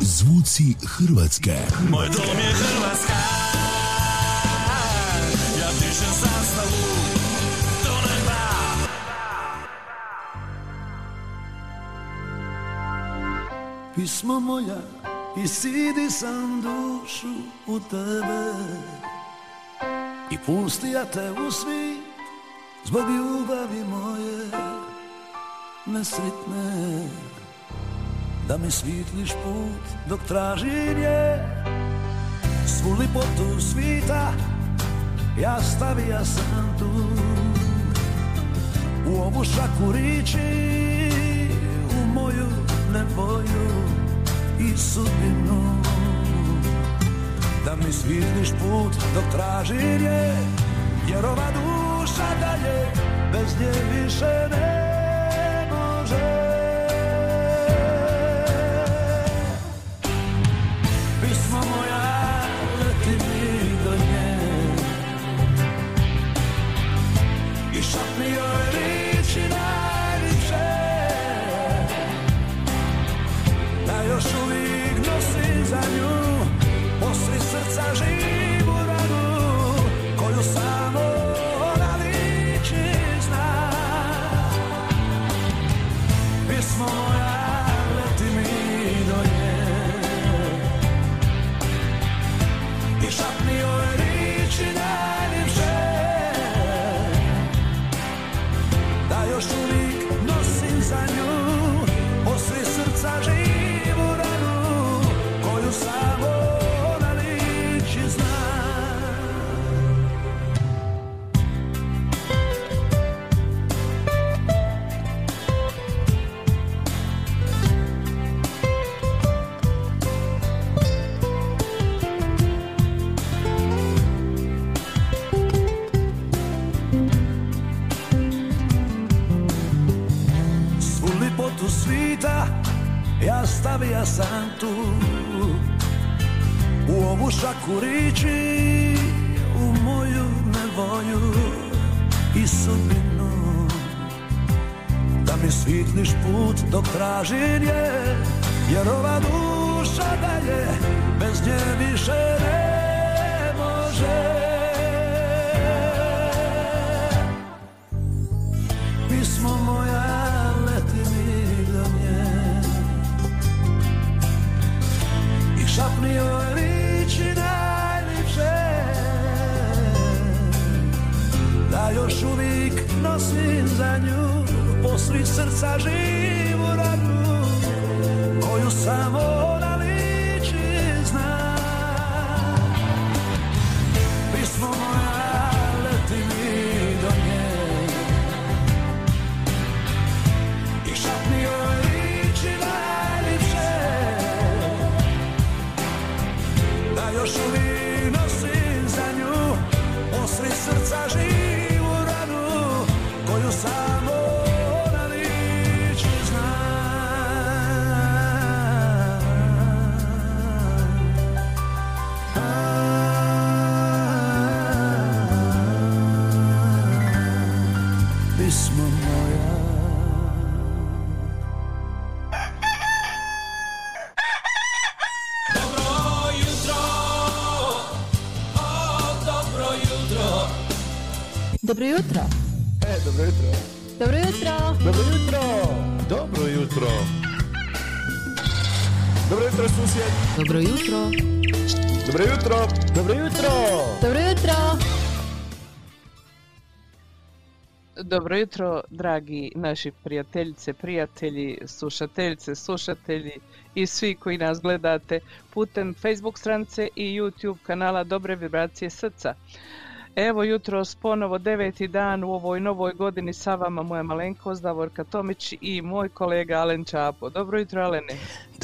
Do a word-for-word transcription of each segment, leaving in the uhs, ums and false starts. Zvuci Hrvatske. Moj dom je Hrvatska. Ja pišem zastavu do neba. Pismo moja, isidi sam dušu u tebe i pusti ja te u svi zbog ljubavi moje nesretne. Da mi svitliš put dok tražim je. Svu lipotu svita ja stavija sam tu. U ovu šaku riči, u moju nevolju i sudbinu. Da mi svitliš put dok tražim je. Jer ova duša dalje bez nje više ne može. Pismo moja, leti mi do nje i šapni joj riči najviše, da još uvijek nosim za nju posli srca živu ranu koju samo ona liči zna. Pismo moja, šapni joj riči najljepše, da još uvijek nosim za nju poslije srca živu ranu koju samo ona liči zna. Ja stavija sam tu. U ovu šaku riči, u moju nevolju i sudbinu. Da mi svitliš put dok tražim je. Jer ova duša dalje bez nje više ne može. Pismo moja, šapni joj riči najljepše, da još uvijek nosim za nju posli srca živu ranu koju samo ona liči zna. Pismo moja, leti mi do nje i šapni joj riči najljepše, još uvijek nosim za nju posli srca živu ranu koju samo ona liči zna. pismo moja. Dobro jutro. E, dobro jutro. Dobro jutro. Dobro jutro. Dobro jutro. Dobro jutro, susjed. Dobro jutro. Dobro jutro. Dobro jutro. Dobro jutro. Dobro jutro, dragi naši prijateljice, prijatelji, slušateljice, slušatelji i svi koji nas gledate putem Facebook stranice i YouTube kanala Dobre vibracije srca. Evo jutros ponovo deveti dan u ovoj novoj godini sa vama moja malenkost Davorka Tomić i moj kolega Alen Čapo. Dobro jutro, Alene.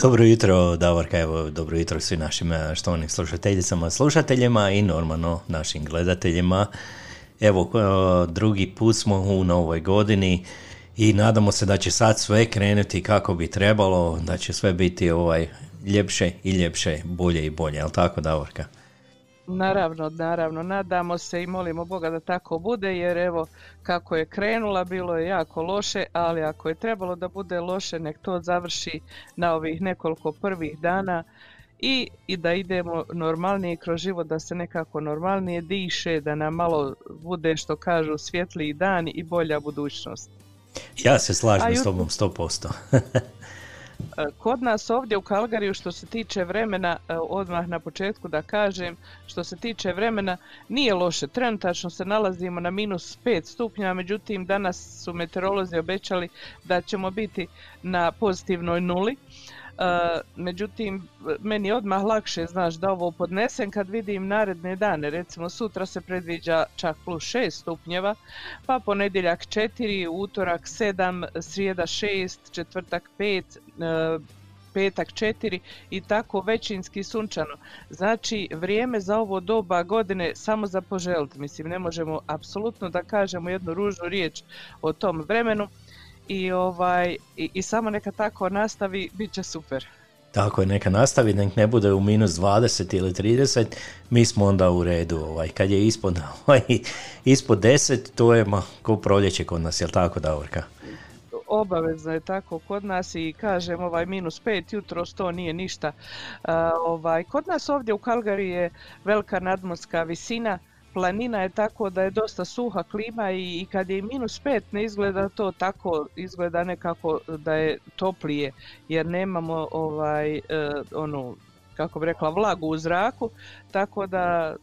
Dobro jutro, Davorka. Evo, dobro jutro svim našim štovanim slušateljicama, slušateljima i normalno našim gledateljima. Evo, drugi put smo u novoj godini i nadamo se da će sad sve krenuti kako bi trebalo, da će sve biti ovaj ljepše i ljepše, bolje i bolje. Jel tako, Davorka? Naravno, naravno, nadamo se i molimo Boga da tako bude, jer evo kako je krenula bilo je jako loše, ali ako je trebalo da bude loše nek to završi na ovih nekoliko prvih dana i, i da idemo normalnije kroz život, da se nekako normalnije diše, da nam malo bude što kažu svjetliji dan i bolja budućnost. Ja se slažem A, s tobom sto posto. Kod nas ovdje u Calgaryju što se tiče vremena, odmah na početku da kažem, što se tiče vremena nije loše. Trenutačno se nalazimo na minus pet stupnja, međutim danas su meteorolozi obećali da ćemo biti na pozitivnoj nuli. Međutim, meni je odmah lakše, znaš, da ovo podnesem kad vidim naredne dane. Recimo sutra se predviđa čak plus šest stupnjeva, pa ponedjeljak četiri, utorak sedam, srijeda šest, četvrtak pet, petak četiri i tako većinski sunčano. Znači vrijeme za ovo doba godine samo za poželiti. Mislim, ne možemo apsolutno da kažemo jednu ružnu riječ o tom vremenu. I, ovaj, i, i samo neka tako nastavi, bit će super. Tako je, neka nastavi, nek ne bude u minus dvadeset ili trideset, mi smo onda u redu. Ovaj. Kad je ispod, ovaj, ispod deset, to je ma, ko proljeće kod nas, jel tako, Davorka? Obavezno je tako kod nas i kažem ovaj minus pet jutros to nije ništa. Uh, ovaj, kod nas ovdje u Calgaryju je velika nadmorska visina. Planina je tako da je dosta suha klima i, i kad je minus pet ne izgleda to tako, izgleda nekako da je toplije jer nemamo ovaj, eh, onu, kako bi rekla, vlagu u zraku, tako da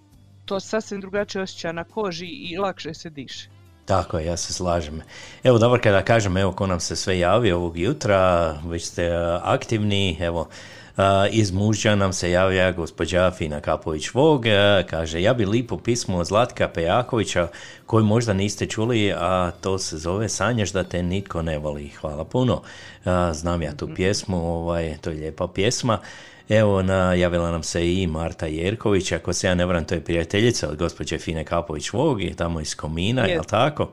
to sasvim drugačije osjeća na koži i lakše se diše. Tako je, ja se slažem. Evo, dobro, kada kažem, evo ko nam se sve javi ovog jutra, već ste uh, aktivni, evo. Uh, iz Mužđa nam se javlja gospođa Fina Kapović-Vogh, uh, kaže ja bi lipo pismo od Zlatka Pejakovića koji možda niste čuli, a to se zove Sanjaš da te nitko ne voli. Hvala puno, uh, znam ja tu pjesmu, ovaj, to je lijepa pjesma. Evo, na, javila nam se i Marta Jerković, ako se ja ne varam, to je prijateljica od gospođe Fine Kapović-Vogh, tamo iz Komina, jel tako?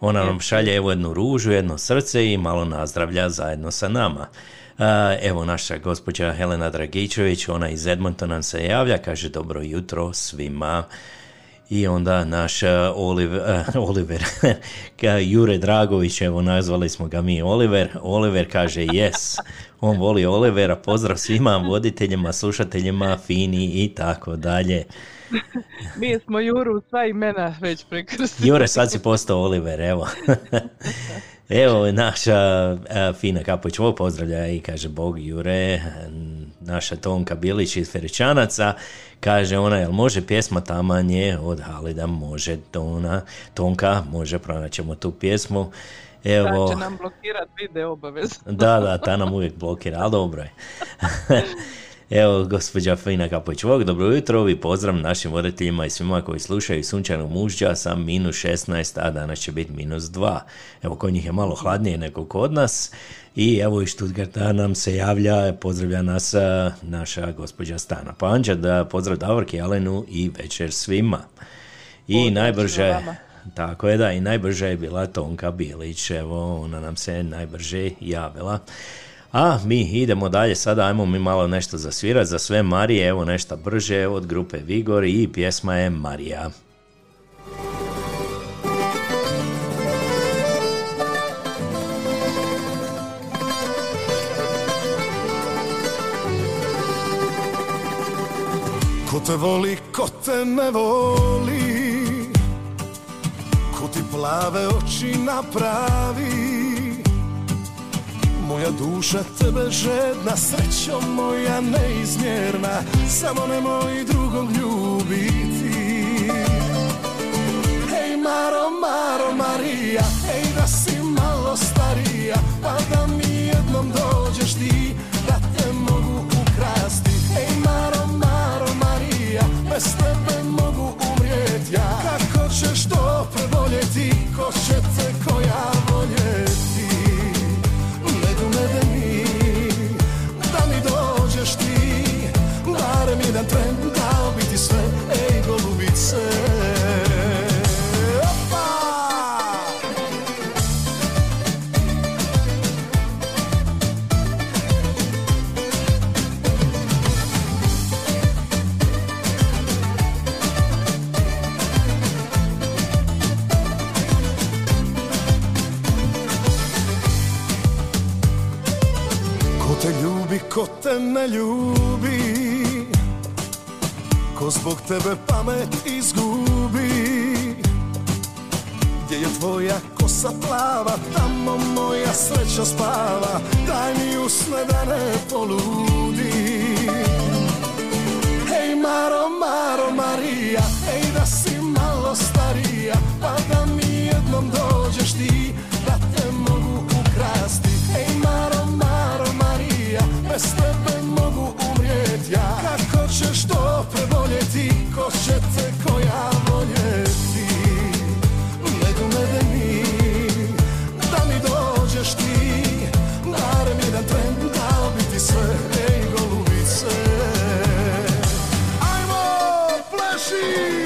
Ona nam šalje evo jednu ružu, jedno srce i malo nazdravlja zajedno sa nama. Evo naša gospođa Helena Dragičević, ona iz Edmontona nam se javlja, kaže dobro jutro svima. I onda naš Oliv, uh, Oliver, Jure Dragović, evo nazvali smo ga mi Oliver, Oliver kaže yes, on voli Olivera, pozdrav svima voditeljima, slušateljima, Fini i tako dalje. Mi smo Juru sva imena već prekrstili. Jure, sad si postao Oliver, evo. Evo, naša Fina Kapović-Vogh pozdravlja i kaže Bog Jure, naša Tonka Bilić iz Feričanaca, kaže ona, jel može pjesma Tamanje od Halida, može tona, Tonka, može, pronaćemo tu pjesmu. Evo, da će nam blokirati video obavezno. Da, da, ta nam uvijek blokira, ali dobro je. Evo, gospođa Fina Kapović-Vogh, dobro jutro, vi pozdrav našim voditeljima i svima koji slušaju Sunčanu Mužđa sa minus šesnaest, a danas će biti minus dva. Evo, kod njih je malo hladnije nego kod nas. I evo iz Stuttgarta nam se javlja, pozdravlja nas naša gospođa Stana Panđa, da pozdrav Davorki, Alenu i večer svima. I o, najbrže, tako je da, i najbrže je bila Tonka Bilić, evo, ona nam se najbrže javila. A mi idemo dalje, sada ajmo mi malo nešto zasvirati za sve Marije, evo nešto brže od grupe Vigor i pjesma je Marija. te voli, ko te ne voli, ko ti plave oči napravi. Moja duša tebe žedna, srećo moja neizmjerna, samo nemoj drugog ljubiti. Hej Maro, Maro, Marija, hej da si malo starija, pa da mi jednom dođeš ti, da te mogu ukrasti. Hej Maro, Maro, Marija, bez tebe mogu umrijet ja, kako ćeš to preboljeti, ko će te koja voljeti. Barem jedan tren, dao bi ti sve, ej golubice. Opa! Ko te ljubi, ko te ne ljubi, ko zbog tebe pamet izgubi, gdje je tvoja kosa plava, tamo moja sreća spava, daj mi usne da ne poludi. Hej Maro, Maro, Marija, hej da si malo starija, pa da mi jednom dođeš ti, da te mogu ukrasti. Hej Maro, Maro, Marija, bez tebe mogu umrijet ja, kako ćeš to preboljeti, ko će te koja voljeti. Nego ne deni, da mi dođeš ti, barem jedan tren, dao bi ti sve, ej golubice. Ajmo, pleši!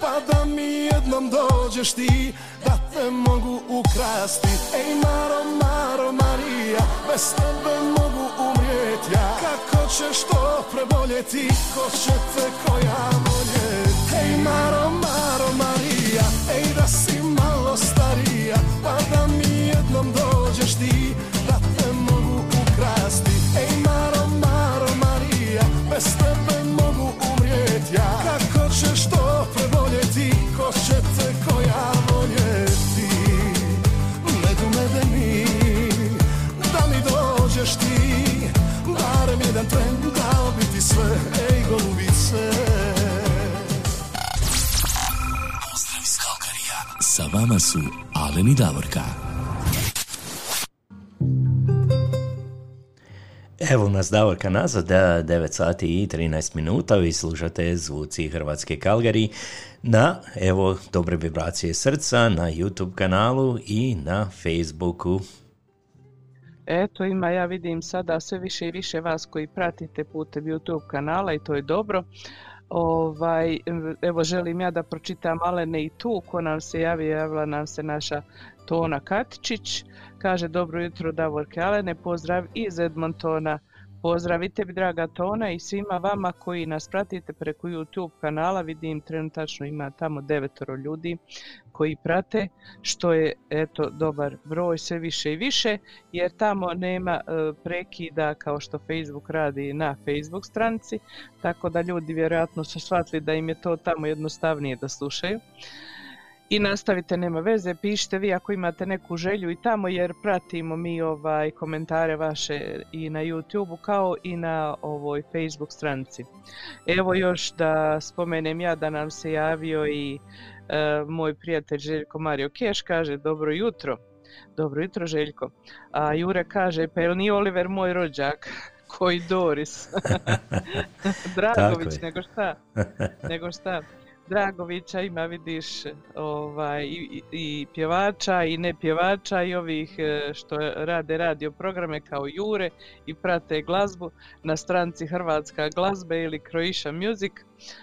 Pa da mi jednom dođeš ti, da te mogu ukrasti. Ej Maro, Maro, Marija, bez tebe mogu umrijet ja, kako ćeš to preboljeti, ko će te koja voljet. Ej Maro, Maro, Marija, ej da si malo starija, pa da mi jednom dođeš ti, da te mogu ukrasti. Ej Maro, Maro, Marija, bez tebe mogu umrijet ja, kako ćeš to preboljeti, ko će te koja voljeti. Ledu me deni, da mi dođeš ti, barem jedan tren, dao bi ti sve, ej golubice. Pozdrav iz Kalgarija. Sa vama su Alen i Davorka. Evo nas, Davorka, nazad, devet sati i trinaest minuta, vi slušate Zvuci Hrvatske Calgary na, evo, Dobre vibracije srca, na YouTube kanalu i na Facebooku. Eto, ima, ja vidim sada sve više i više vas koji pratite putem YouTube kanala i to je dobro. Ovaj, evo, želim ja da pročitam Alene i tu, ko nam se javi, javila nam se naša Tona Katičić, kaže dobro jutro Davorke, Alene, pozdrav iz Edmontona. Pozdravite mi draga Tona i svima vama koji nas pratite preko YouTube kanala, vidim trenutačno ima tamo devetoro ljudi koji prate, što je eto dobar broj, sve više i više, jer tamo nema e, prekida kao što Facebook radi na Facebook stranici, tako da ljudi vjerojatno su shvatili da im je to tamo jednostavnije da slušaju. I nastavite, nema veze, pišite vi ako imate neku želju i tamo, jer pratimo mi ovaj komentare vaše i na YouTube-u kao i na ovoj Facebook stranici. Evo još da spomenem ja da nam se javio i e, moj prijatelj Željko Mario Keš, kaže dobro jutro. Dobro jutro Željko. A Jure kaže pa jel nije Oliver moj rođak? Koji Doris? Dragović, nego šta? Nego šta? Dragovića ima, vidiš, ovaj, i, i pjevača i ne pjevača i ovih što rade radio programe kao Jure i prate glazbu na stranci Hrvatska glazbe ili Croatian Music.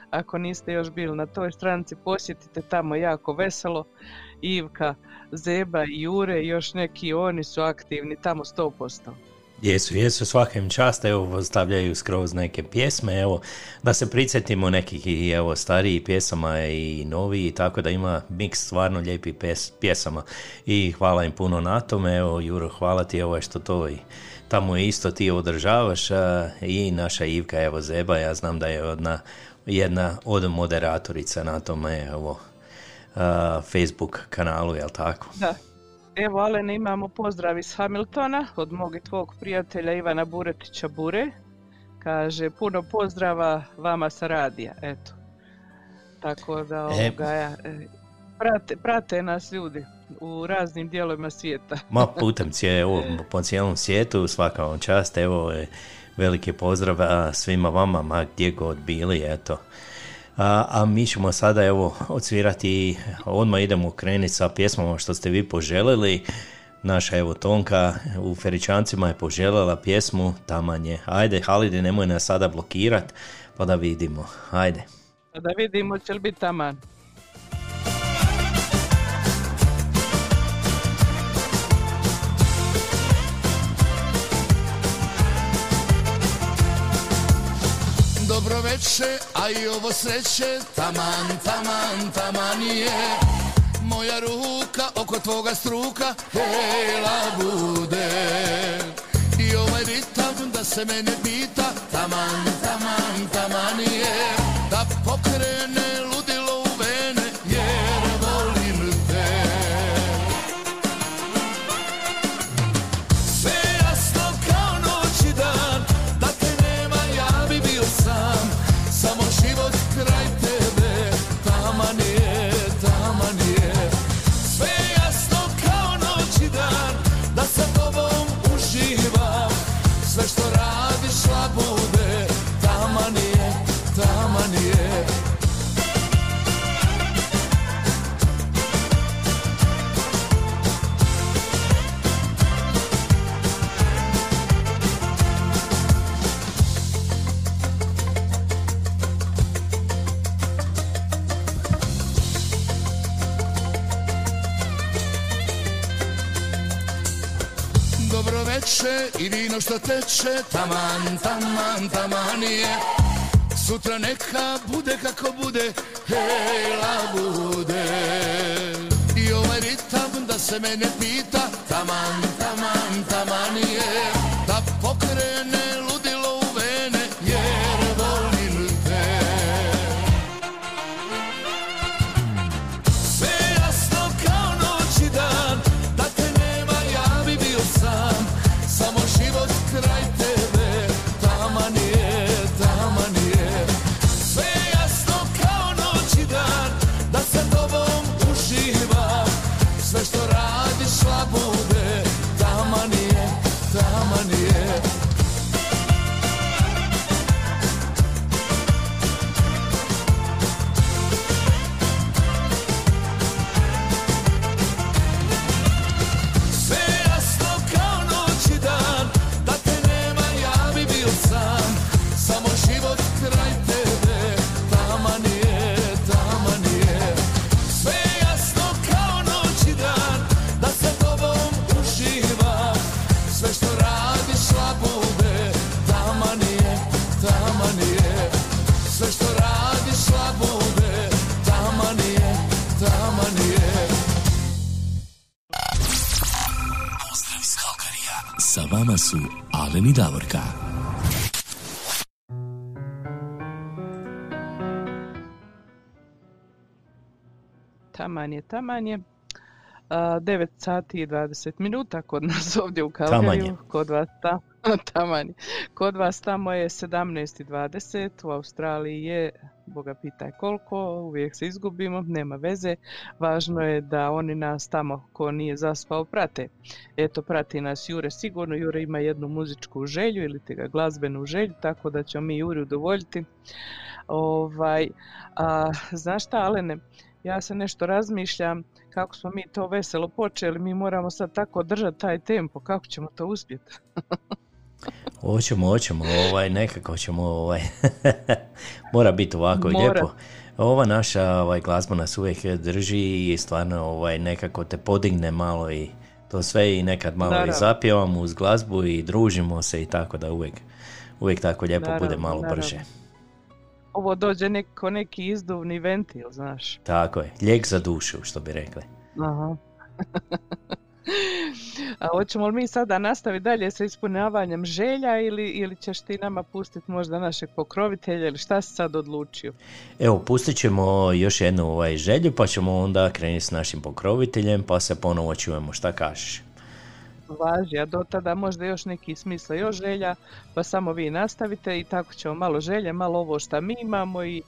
Ako niste još bili na toj stranci, posjetite, tamo jako veselo. Ivka Zeba i Jure i još neki, oni su aktivni tamo sto posto. Jesu, jesu, svaka im čast, evo, stavljaju skroz neke pjesme, evo, da se prisjetimo nekih i evo starijih pjesama i novih, tako da ima miks stvarno lijepih pjes, pjesama i hvala im puno na tome, evo, Juro, hvala ti, evo, što to i tamo isto ti održavaš, a, i naša Ivka, evo, Zeba, ja znam da je odna, jedna od moderatorica na tome, evo, a, Facebook kanalu, jel tako? Da. Evo, Alene, imamo pozdrav iz Hamiltona od mog i tvog prijatelja Ivana Buretića Bure. Kaže, puno pozdrava vama sa radija, eto. Tako da, ovoga, e, prate, prate nas ljudi u raznim dijelovima svijeta. Ma, putem cijelo, po cijelom svijetu, svaka vam čast, evo, veliki pozdrav svima vama, ma gdje god bili, eto. A, a mi ćemo sada evo odsvirati i odmah idemo krenuti sa pjesmama što ste vi poželjeli. Naša evo Tonka u Feričancima je poželjela pjesmu Tamanje. Ajde, Halide, nemoj nas sada blokirat, pa da vidimo. Ajde. Pa da vidimo će li biti taman. Dobro veče, a i ovo sreće, taman, taman, taman je. Moja ruka oko tvoga struka, hela bude. I ovaj ritam da se mene pita, taman, taman, taman je. Da pokrene ludilo u vene, jer volim te. Sve jasno kao noć i dan, da te nema ja bi bio sam. Samo život kraj tebe, taman je, taman je. Sve jasno kao noć i dan, da sa tobom uživam. Sve što radiš labo bude, taman je, taman je. I vino što teče, taman, taman, taman je. Sutra neka bude kako bude, hejla bude. I ovaj ritam da se mene pita, taman, taman, taman je. Da pokrene ludilo u vene, jer volim te. Sve jasno kao noć i dan, da te nema ja bi bio sam. Samo život kraj tebe, taman je, taman je. Sve jasno kao noć i dan, da sa tobom uživam. Sve što radiš labo bude, taman je, taman je. Sa vama su Alen i Davorka. Taman je, taman je. devet sati i dvadeset minuta kod nas ovdje u Calgaryju. Kod vas, ta, taman je. Kod vas tamo je sedamnaest i dvadeset, u Australiji je Boga pitaj koliko, uvijek se izgubimo, nema veze. Važno je da oni nas tamo ko nije zaspao prate. Eto, prati nas Jure sigurno, Jure ima jednu muzičku želju ili te ga glazbenu želju, tako da ćemo mi Juri udovoljiti. Ovaj, a, znaš šta, Alene, ja se nešto razmišljam kako smo mi to veselo počeli, mi moramo sad tako držati taj tempo, kako ćemo to uspjeti? Hoćemo, hoćemo, ovaj, nekako ćemo, ovaj, mora biti ovako mora. Lijepo. Ova naša ovaj, glazba nas uvijek drži i stvarno ovaj, nekako te podigne malo i to sve i nekad malo naravno. I zapjevamo uz glazbu i družimo se i tako da uvijek, uvijek tako lijepo naravno, bude malo naravno. Brže. Ovo dođe neko neki izduvni ventil, znaš. Tako je, lijek za dušu, što bi rekli. Aha. A hoćemo li mi sada nastaviti dalje sa ispunjavanjem želja ili, ili ćeš ti nama pustiti možda našeg pokrovitelja ili šta si sad odlučio? Evo, pustit ćemo još jednu ovaj želju pa ćemo onda krenuti s našim pokroviteljem pa se ponovo čujemo šta kažeš. Važi, a do tada možda još neki smisla, još želja, pa samo vi nastavite i tako ćemo malo želje, malo ovo šta mi imamo i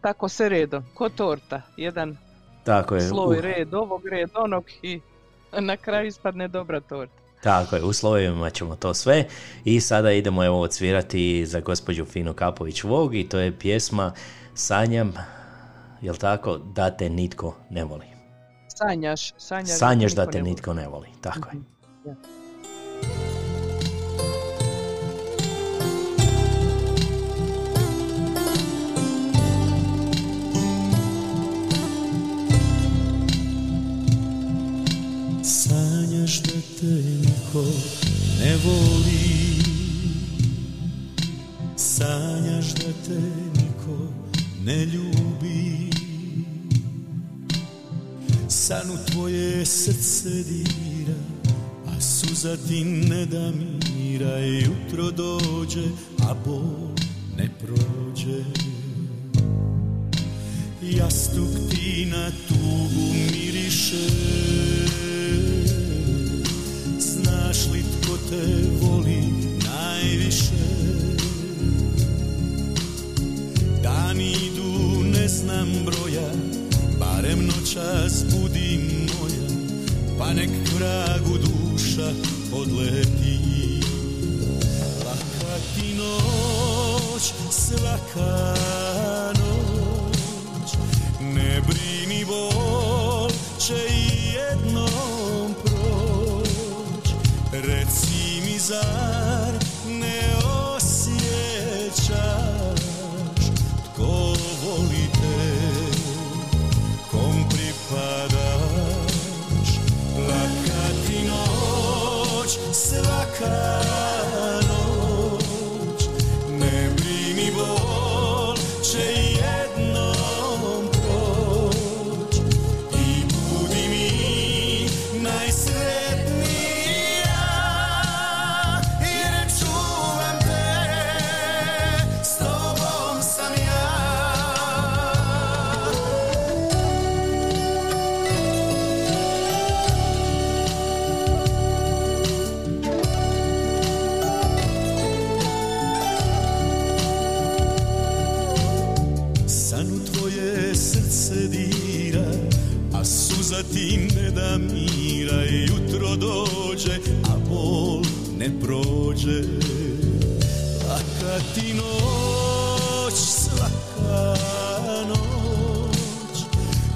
tako se redom, ko torta, jedan tako je. Sloj uh. red ovog, red onog i na kraju ispadne dobra torta. Tako je, u slovima ćemo to sve i sada idemo evo odsvirati za gospođu Finu Kapović-Vogh i to je pjesma Sanjam, jel tako, da te nitko ne voli. Sanjaš, sanjaš, sanjaš da te nitko ne voli, tako je. Yeah. Sanjaš da te niko ne voli, sanjaš da te niko ne ljubi, sanu tvoje srce dira, suza ti ne da mira, jutro dođe, a bol ne prođe. Jastuk ti na tugu miriše, znaš li tko te voli najviše? Dani idu, ne znam broja, barem noćas budi moja, pa nek vragu duša odleti. Laka ti noć, svaka noć, ne brini, bol će jednom proć. Reci mi, zar ne osjećaš tko voli te, kom pripadaš? Svaka noć, ne brini, bol će jednom proć i budi mi najsretnija, jer čuvam te, s tobom sam ja. Ti ne da mira, jutro dođe, a bol ne prođe. Laka ti noć, svaka noć,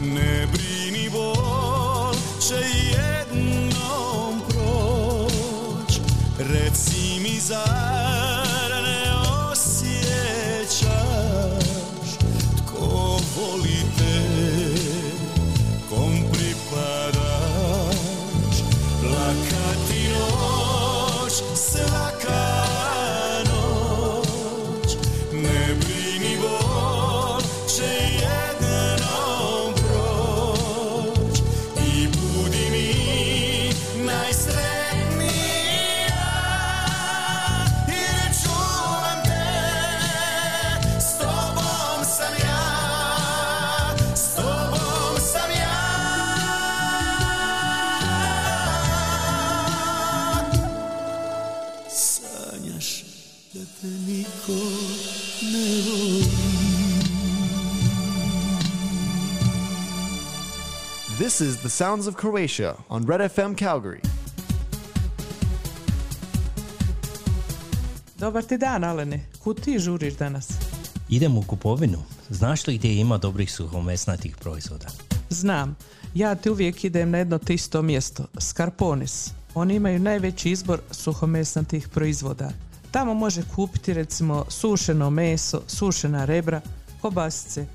ne brini, bol će jednom proć. Reci mi, zar ne osjećaš tko voli te, kom pripadaš? Laka ti noć, svaka noć, ne brini, bol će jednom proć i budi mi najsretnija. This is the Sounds of Croatia on Red F M Calgary. Dobar ti dan, Alene. Kud ti žuriš danas? Idem u kupovinu. Znaš li gdje ima dobrih suhomesnatih proizvoda? Znam. Ja ti uvijek idem na jedno te isto mjesto, Scarpone's. Oni imaju najveći izbor suhomesnatih proizvoda. Tamo može kupiti recimo sušeno meso, sušena rebra, kobasice,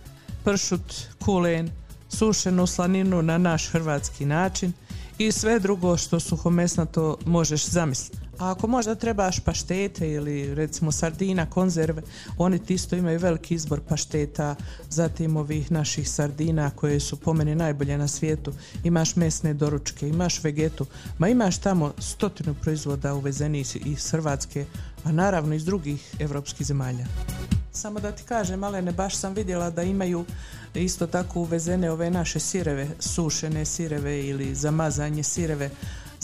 pršut, kulen, sušenu slaninu na naš hrvatski način i sve drugo što suhomesnato možeš zamisliti. A ako možda trebaš paštete ili recimo sardina, konzerve, oni isto imaju veliki izbor pašteta, zatim ovih naših sardina koje su po meni najbolje na svijetu. Imaš mesne doručke, imaš vegetu, ma imaš tamo stotinu proizvoda uvezenih iz Hrvatske, a naravno iz drugih evropskih zemalja. Samo da ti kažem, Alene, baš sam vidjela da imaju isto tako uvezene ove naše sireve, sušene sireve ili zamazanje sireve.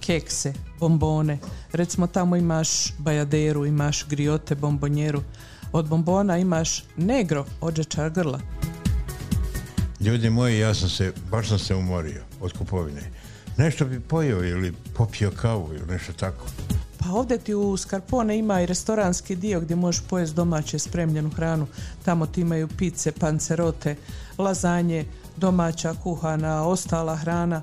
kekse, bombone. Recimo tamo imaš bajaderu, imaš griote, bombonjeru. Od bombona imaš negro, odžećar grla. Ljudi moji, ja sam se, baš sam se umorio od kupovine. Nešto bi pojeo ili popio kavu ili nešto tako. Pa ovdje ti u Scarpone ima i restoranski dio gdje možeš pojesti domaće spremljenu hranu. Tamo ti imaju pice, pancerote, lazanje, domaća kuhana, ostala hrana,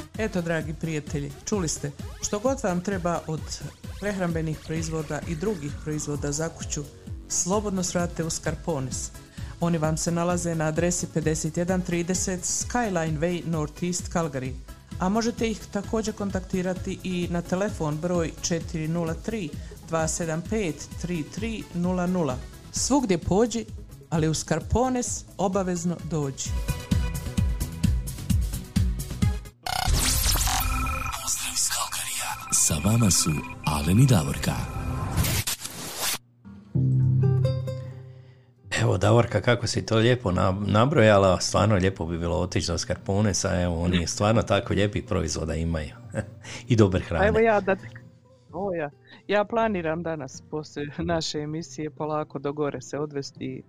Eto, dragi prijatelji, čuli ste, što god vam treba od prehrambenih proizvoda i drugih proizvoda za kuću, slobodno svratite u Scarpone's. Oni vam se nalaze na adresi pedeset jedan trideset Skyline Way Northeast Calgary, a možete ih također kontaktirati i na telefon broj četiri nula tri, dva sedam pet, tri tri nula nula. Svugdje pođi, ali u Scarpone's obavezno dođi. Sa vama su Alen i Davorka. Evo, Davorka, kako si to lijepo nabrojala, stvarno lijepo bi bilo otići do Scarponesa, evo, oni stvarno tako lijepi proizvoda imaju i dobre hrane. Evo ja da oja. Ja planiram danas poslije naše emisije polako do gore se odvesti i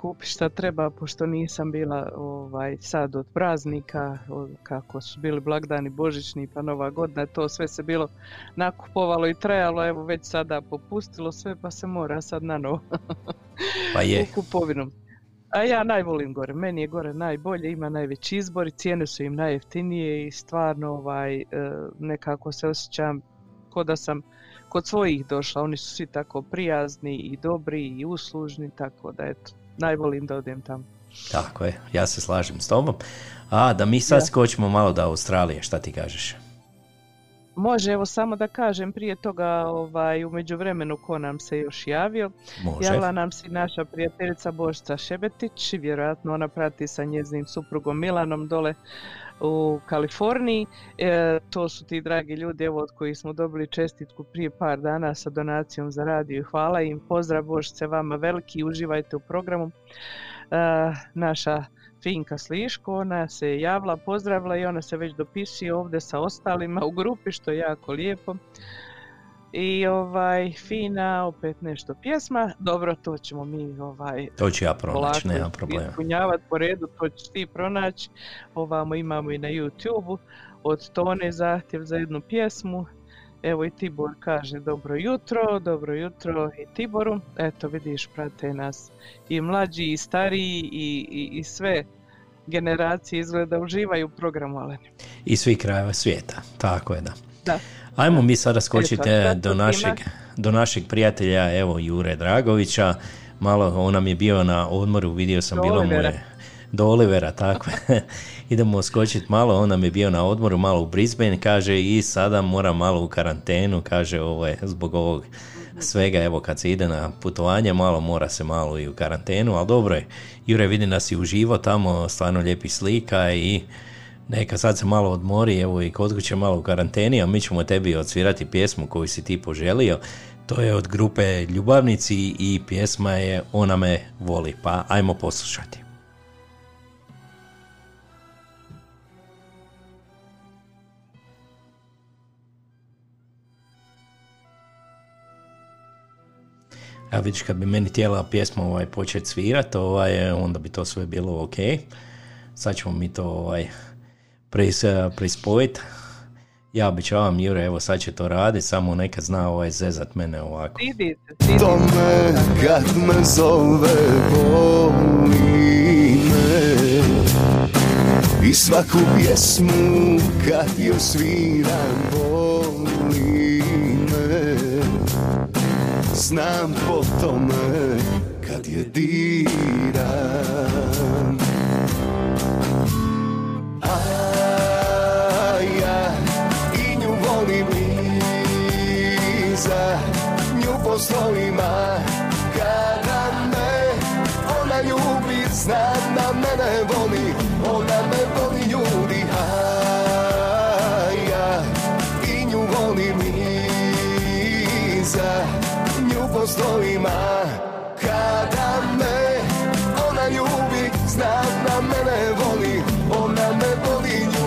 kupi šta treba, pošto nisam bila ovaj, sad od praznika, kako su bili blagdani božićni pa nova godina, to sve se bilo nakupovalo i trajalo, evo već sada popustilo sve pa se mora sad na novo pa je. U kupovinu. A ja najvolim gore, meni je gore najbolje, ima najveći izbor i cijene su im najjeftinije i stvarno ovaj, nekako se osjećam ko da sam kod svojih došla, oni su svi tako prijazni i dobri i uslužni, tako da eto, najvolim da odem tamo. Tako je, ja se slažem s tobom. A da mi sad ja. skočimo malo do Australije, šta ti kažeš? Može, evo samo da kažem prije toga, ovaj, u međuvremenu ko nam se još javio. Može. Javila nam se naša prijateljica Božica Šebetić, vjerojatno ona prati sa njezinim suprugom Milanom dole u Kaliforniji. E, to su ti dragi ljudi, evo, od kojih smo dobili čestitku prije par dana sa donacijom za radio i hvala im. Pozdrav Božice vama veliki, uživajte u programu. E, naša Finka Sliško, ona se javila, pozdravila i ona se već dopisuje ovdje sa ostalima u grupi, što je jako lijepo. I ovaj, Fina, opet nešto pjesma, dobro, to ćemo mi ovaj, to ću ja pronaći, nema problema. Ispunjavati po redu, to ćeš ti pronaći. Ovamo imamo i na YouTube-u od Tone zahtjev za jednu pjesmu. Evo i Tibor kaže dobro jutro, dobro jutro i Tiboru. Eto vidiš, prate nas i mlađi i stariji i, i, i sve generacije izgleda uživaju u programu, Alene. I svi krajeva svijeta, tako je da. Da. Ajmo mi sada skočite do našeg, do našeg prijatelja, evo Jure Dragovića. Malo, on nam je bio na odmoru, vidio sam do bilo Olivera. Moje... Do Olivera, tako. Idemo skočiti malo, on nam je bio na odmoru, malo u Brisbane, kaže, i sada mora malo u karantenu, kaže, ovo je zbog ovog svega, evo kad se ide na putovanje, malo mora se malo i u karantenu, ali dobro je. Jure, vidi nas i uživo tamo, stvarno lijepi slika i neka sad se malo odmori, evo i kod kuće malo u karanteni, a mi ćemo tebi odsvirati pjesmu koju si ti poželio. To je od grupe Ljubavnici i pjesma je Ona me voli, pa ajmo poslušati. Ja vidiš, kad bi meni htjela pjesma ovaj, početi svirati, ovaj, onda bi to sve bilo ok. Sad ćemo mi to ovaj, prispojiti. Ja običavam, Jure, evo sad će to raditi, samo neka zna ovaj zezat mene ovako. Sidi se, sidi. To me kad me zove, voli me. I svaku pjesmu kad ju sviram, voli me. Znam po tome kad je diram. A ja i nju volim iza, nju po slovima. Kada me ona ljubi, znam da mene voli, ona me voli ljudi. A ja i nju volim iza, po slovima, kada me ona ljubi, znam da mene voli, ona me voli ljubi.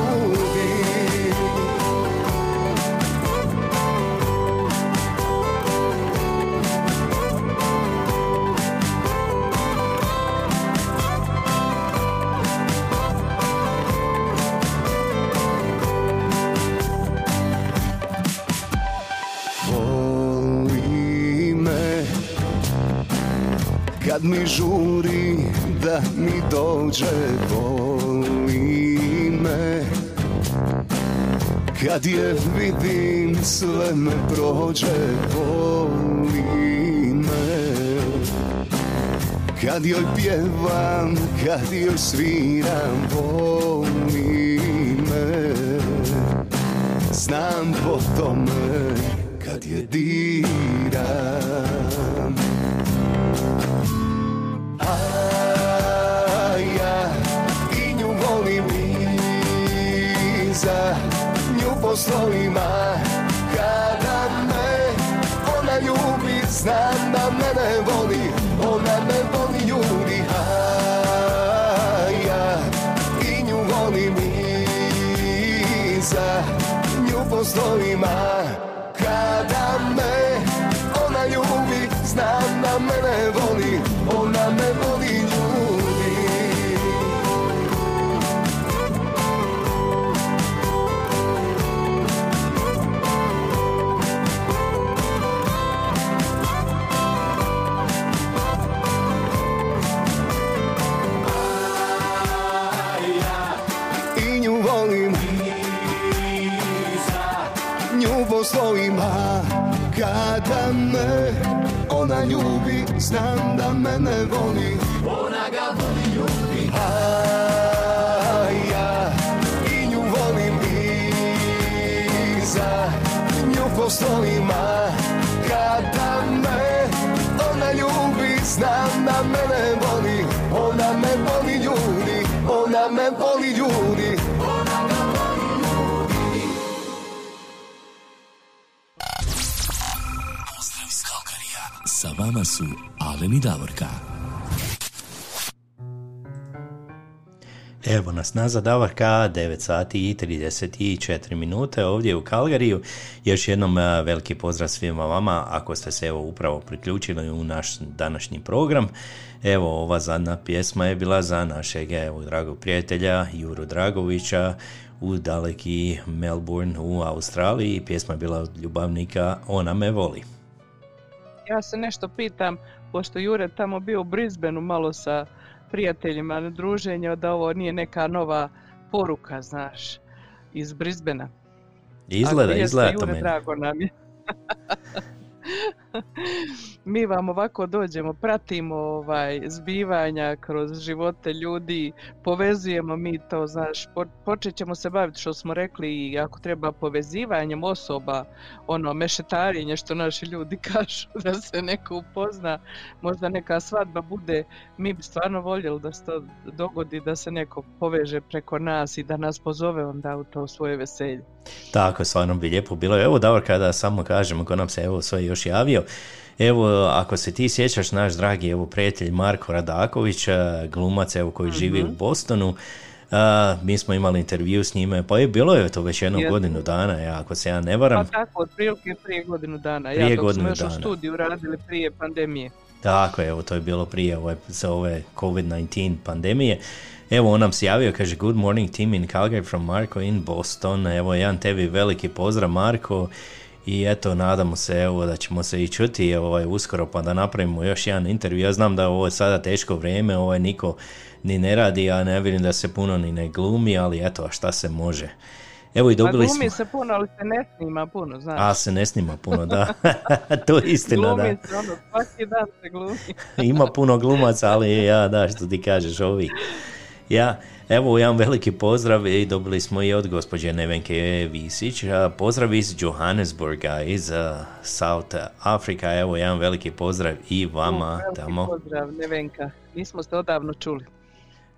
Kad mi žuri da mi dođe, voli me. Kad je vidim sve me prođe, voli me. Kad joj pjevam, kad joj sviram, voli me. Znam po tome kad je diram. A ja i nju volim iza, nju po slovima. Kada me ona ljubi, znam da mene voli, ona me voli ljudi. A ja i nju volim iza, nju po slovima. Kada me ona ljubi, znam da mene voli, ona me voli ljudi. A ja i nju volim iza, nju po slovima. Kada me ona ljubi, znam da mene voli, ona ga voli ljubi. A ja i nju volim iza, nju po slovima. Kada me ona ljubi, znam da mene voli, ona me voli ljudi, ona me voli ljudi. Sa vama su Alen i Davorka. Evo nas nazad, Davorka, devet sati i trideset četiri minute ovdje u Calgaryju. Još jednom veliki pozdrav svima vama ako ste se evo upravo priključili u naš današnji program. Evo, ova zadnja pjesma je bila za našeg evo, dragog prijatelja Juru Dragovića u daleki Melbourne u Australiji. Pjesma je bila od Ljubavnika Ona me voli. Ja se nešto pitam, pošto Jure tamo bio u Brisbaneu malo sa prijateljima na druženje, da ovo nije neka nova poruka, znaš, iz Brisbanea. Izgleda, izgleda to meni. Drago nam je. Mi vam ovako dođemo, pratimo ovaj, zbivanja kroz živote ljudi, povezujemo mi to, znaš, počet ćemo se baviti što smo rekli i ako treba povezivanjem osoba, ono mešetarenje što naši ljudi kažu, da se neko upozna, možda neka svadba bude, mi bi stvarno voljeli da se to dogodi, da se neko poveže preko nas i da nas pozove onda u to svoje veselje. Tako, stvarno bi lijepo bilo. Evo Davor, kada samo kažemo ko nam se evo svoj još javio, evo, ako se ti sjećaš, naš dragi evo, prijatelj Marko Radaković, glumac evo, koji mm-hmm. živi u Bostonu, a, mi smo imali intervju s njime, pa je bilo je to već jednu yes. godinu dana, ja, ako se ja ne varam. Pa tako, otprilike prije godinu dana, prije ja dok smo još u studiju radili prije pandemije. Tako, evo, to je bilo prije ove, za ove covid devetnaest pandemije. Evo, on nam se javio, kaže, good morning team in Calgary from Marko in Boston. Evo, jedan tebi veliki pozdrav, Marko. I eto, nadamo se evo, da ćemo se i čuti ovaj, uskoro pa da napravimo još jedan intervju. Ja znam da ovo je sada teško vrijeme, ovaj, niko ni ne radi, a ne vidim da se puno ni ne glumi, ali eto, a šta se može. Evo i dobili smo... Glumi se puno, ali se ne snima puno, znaš. A, se ne snima puno, da. To je istina, glumi da. Se ono, svaki dan se glumi. Ima puno glumaca, ali ja, da, što ti kažeš, ovi. Ja... Evo, jedan veliki pozdrav i dobili smo i od gospođe Nevenke Visić. Pozdrav iz Johannesburga, iz uh, South Afrika. Evo, jedan veliki pozdrav i vama veliki tamo. Pozdrav, Nevenka. Nismo se odavno čuli.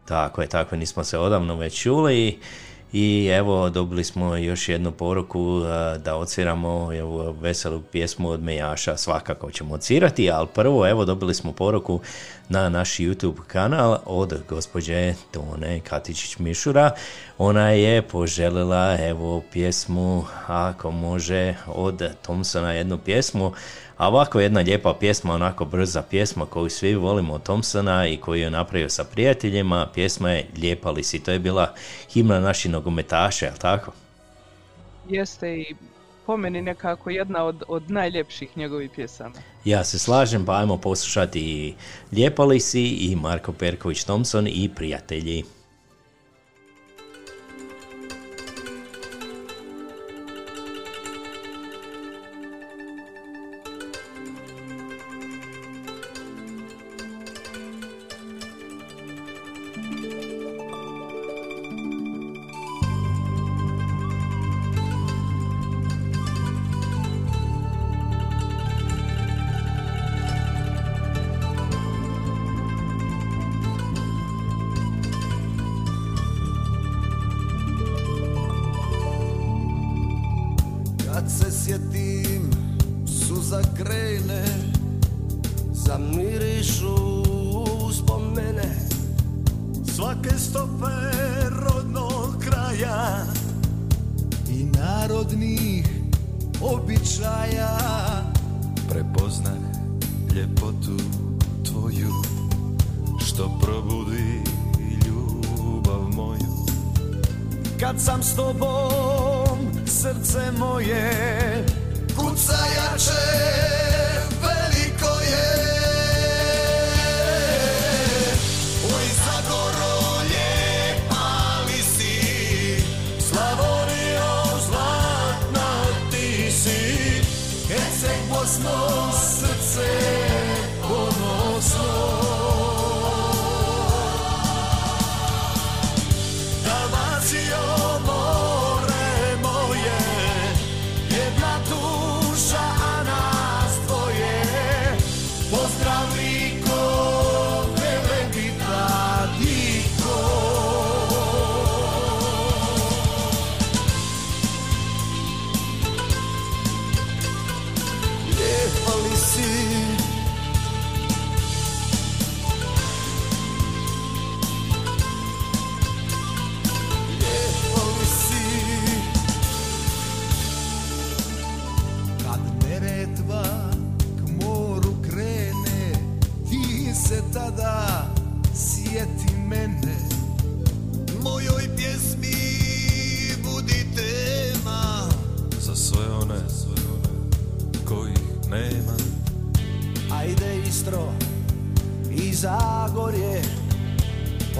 Tako je, tako je, nismo se odavno već čuli. I evo, dobili smo još jednu poruku uh, da odsviramo evo, veselu pjesmu od Mejaša. Svakako ćemo odsvirati, ali prvo evo, dobili smo poruku na naš YouTube kanal od gospođe Tone Katičić-Mišura. Ona je poželjela evo, pjesmu, ako može, od Thompsona jednu pjesmu. A ovako jedna lijepa pjesma, onako brza pjesma koju svi volimo od Thompsona i koju je napravio sa prijateljima. Pjesma je Lijepa li si, to je bila himna naših nogometaša, je li tako? Jeste i po meni nekako jedna od, od najljepših njegovih pjesama. Ja se slažem, pa ajmo poslušati i Lijepa li si i Marko Perković Thompson i Prijatelji.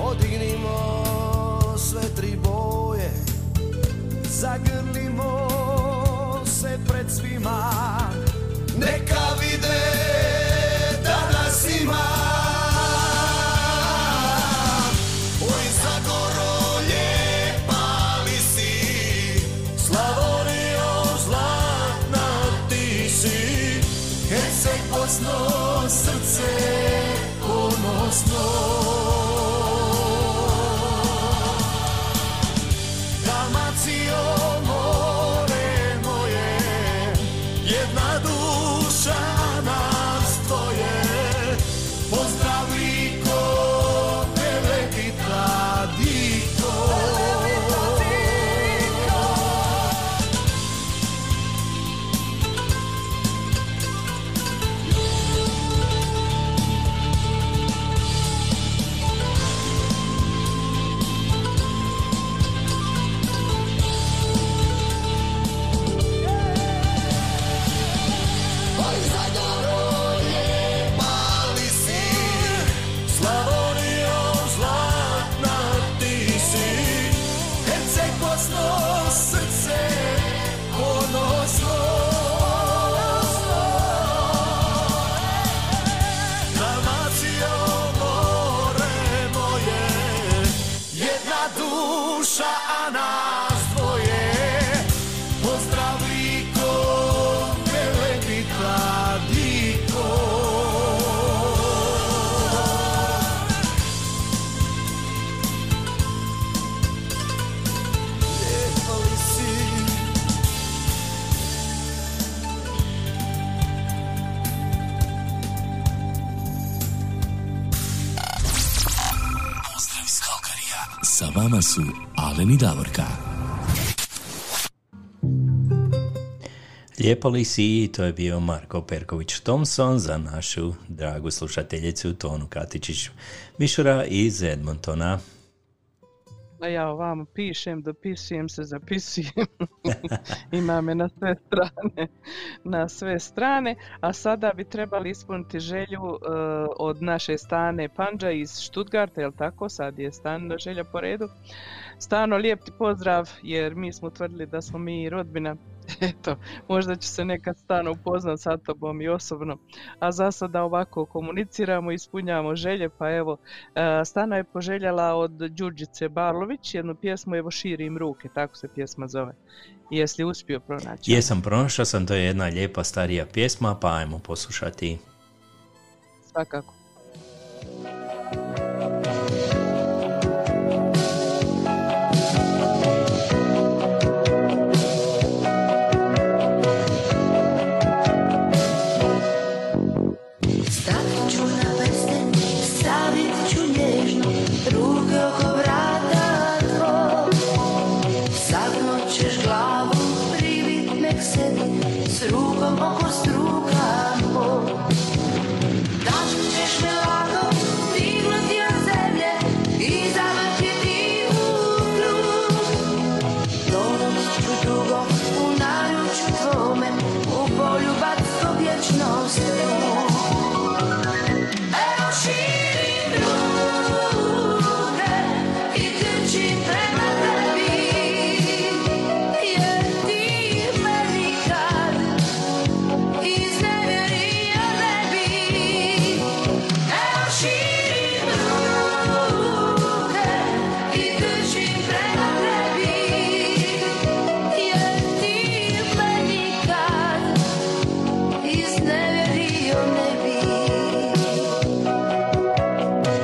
Podignimo sve tri boje, zagrlimo ponosno, srce ponosno. Dalmacijo, more moje, jedna duša nas tvoje, pozdravi ko Velebita Diko. Sa vama su Alen i Davorka. Lijepo li si, to je bio Marko Perković Thompson za našu dragu slušateljicu Tonu Katičić Mišura iz Edmontona. A ja ovam pišem, dopisujem se, zapisujem. Ima me na sve strane. Na sve strane. A sada bi trebali ispuniti želju uh, od naše Stane Panđa iz Stuttgarta, jel tako? Sad je Stano želja po redu. Stano, lijep ti pozdrav, jer mi smo tvrdili da smo mi rodbina. Eto, možda ću se nekad Stano upoznat sa tobom i osobno. A za sada ovako komuniciramo, ispunjavamo želje, pa evo, Stano je poželjela od Đurđice Barlović jednu pjesmu, evo Širim ruke, tako se pjesma zove. Jesi li uspio pronaći? Jesam, pronašao sam, to je jedna lijepa starija pjesma, pa ajmo poslušati. Svakako.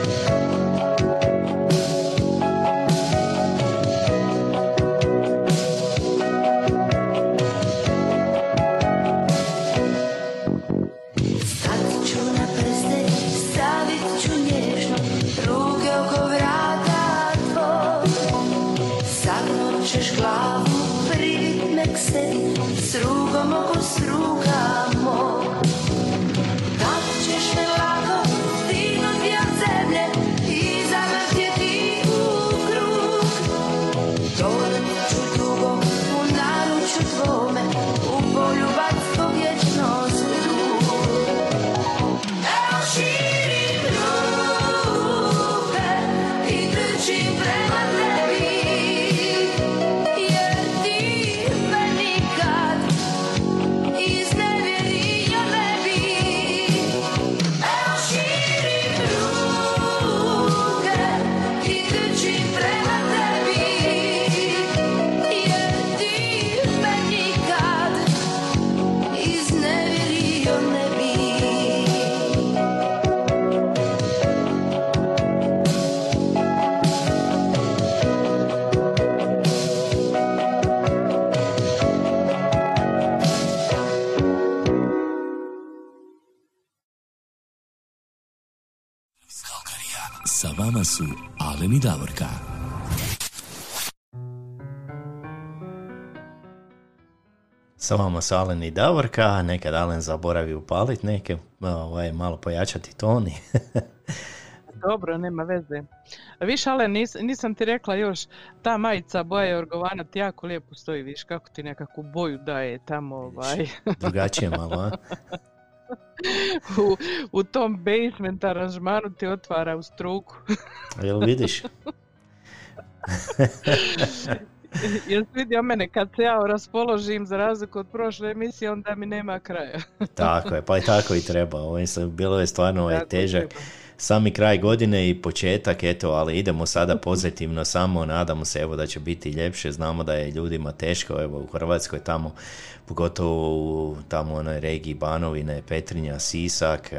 He's Sa vama su Alen i Davorka. Sa vama su Alen i Davorka. Nekad Alen zaboravi upaliti neke, ovaj, malo pojačati toni. Dobro, nema veze. Viš, Alen, nis, nisam ti rekla još, ta majica boje orgovana ti jako lijepo stoji, viš kako ti nekakvu boju daje tamo. Ovaj. Drugačije malo, a? U, u tom basement aranžmanu ti otvara u struku. Jel vidiš? Jel vidio mene kad se ja raspoložim za razliku od prošle emisije, onda mi nema kraja. Tako je, pa i tako i treba. Ovo je, bilo je stvarno ovaj težak. Treba. Sami kraj godine i početak, eto, ali idemo sada pozitivno samo, nadamo se evo da će biti ljepše, znamo da je ljudima teško, evo u Hrvatskoj tamo, pogotovo u tamo onoj regiji Banovine, Petrinja, Sisak,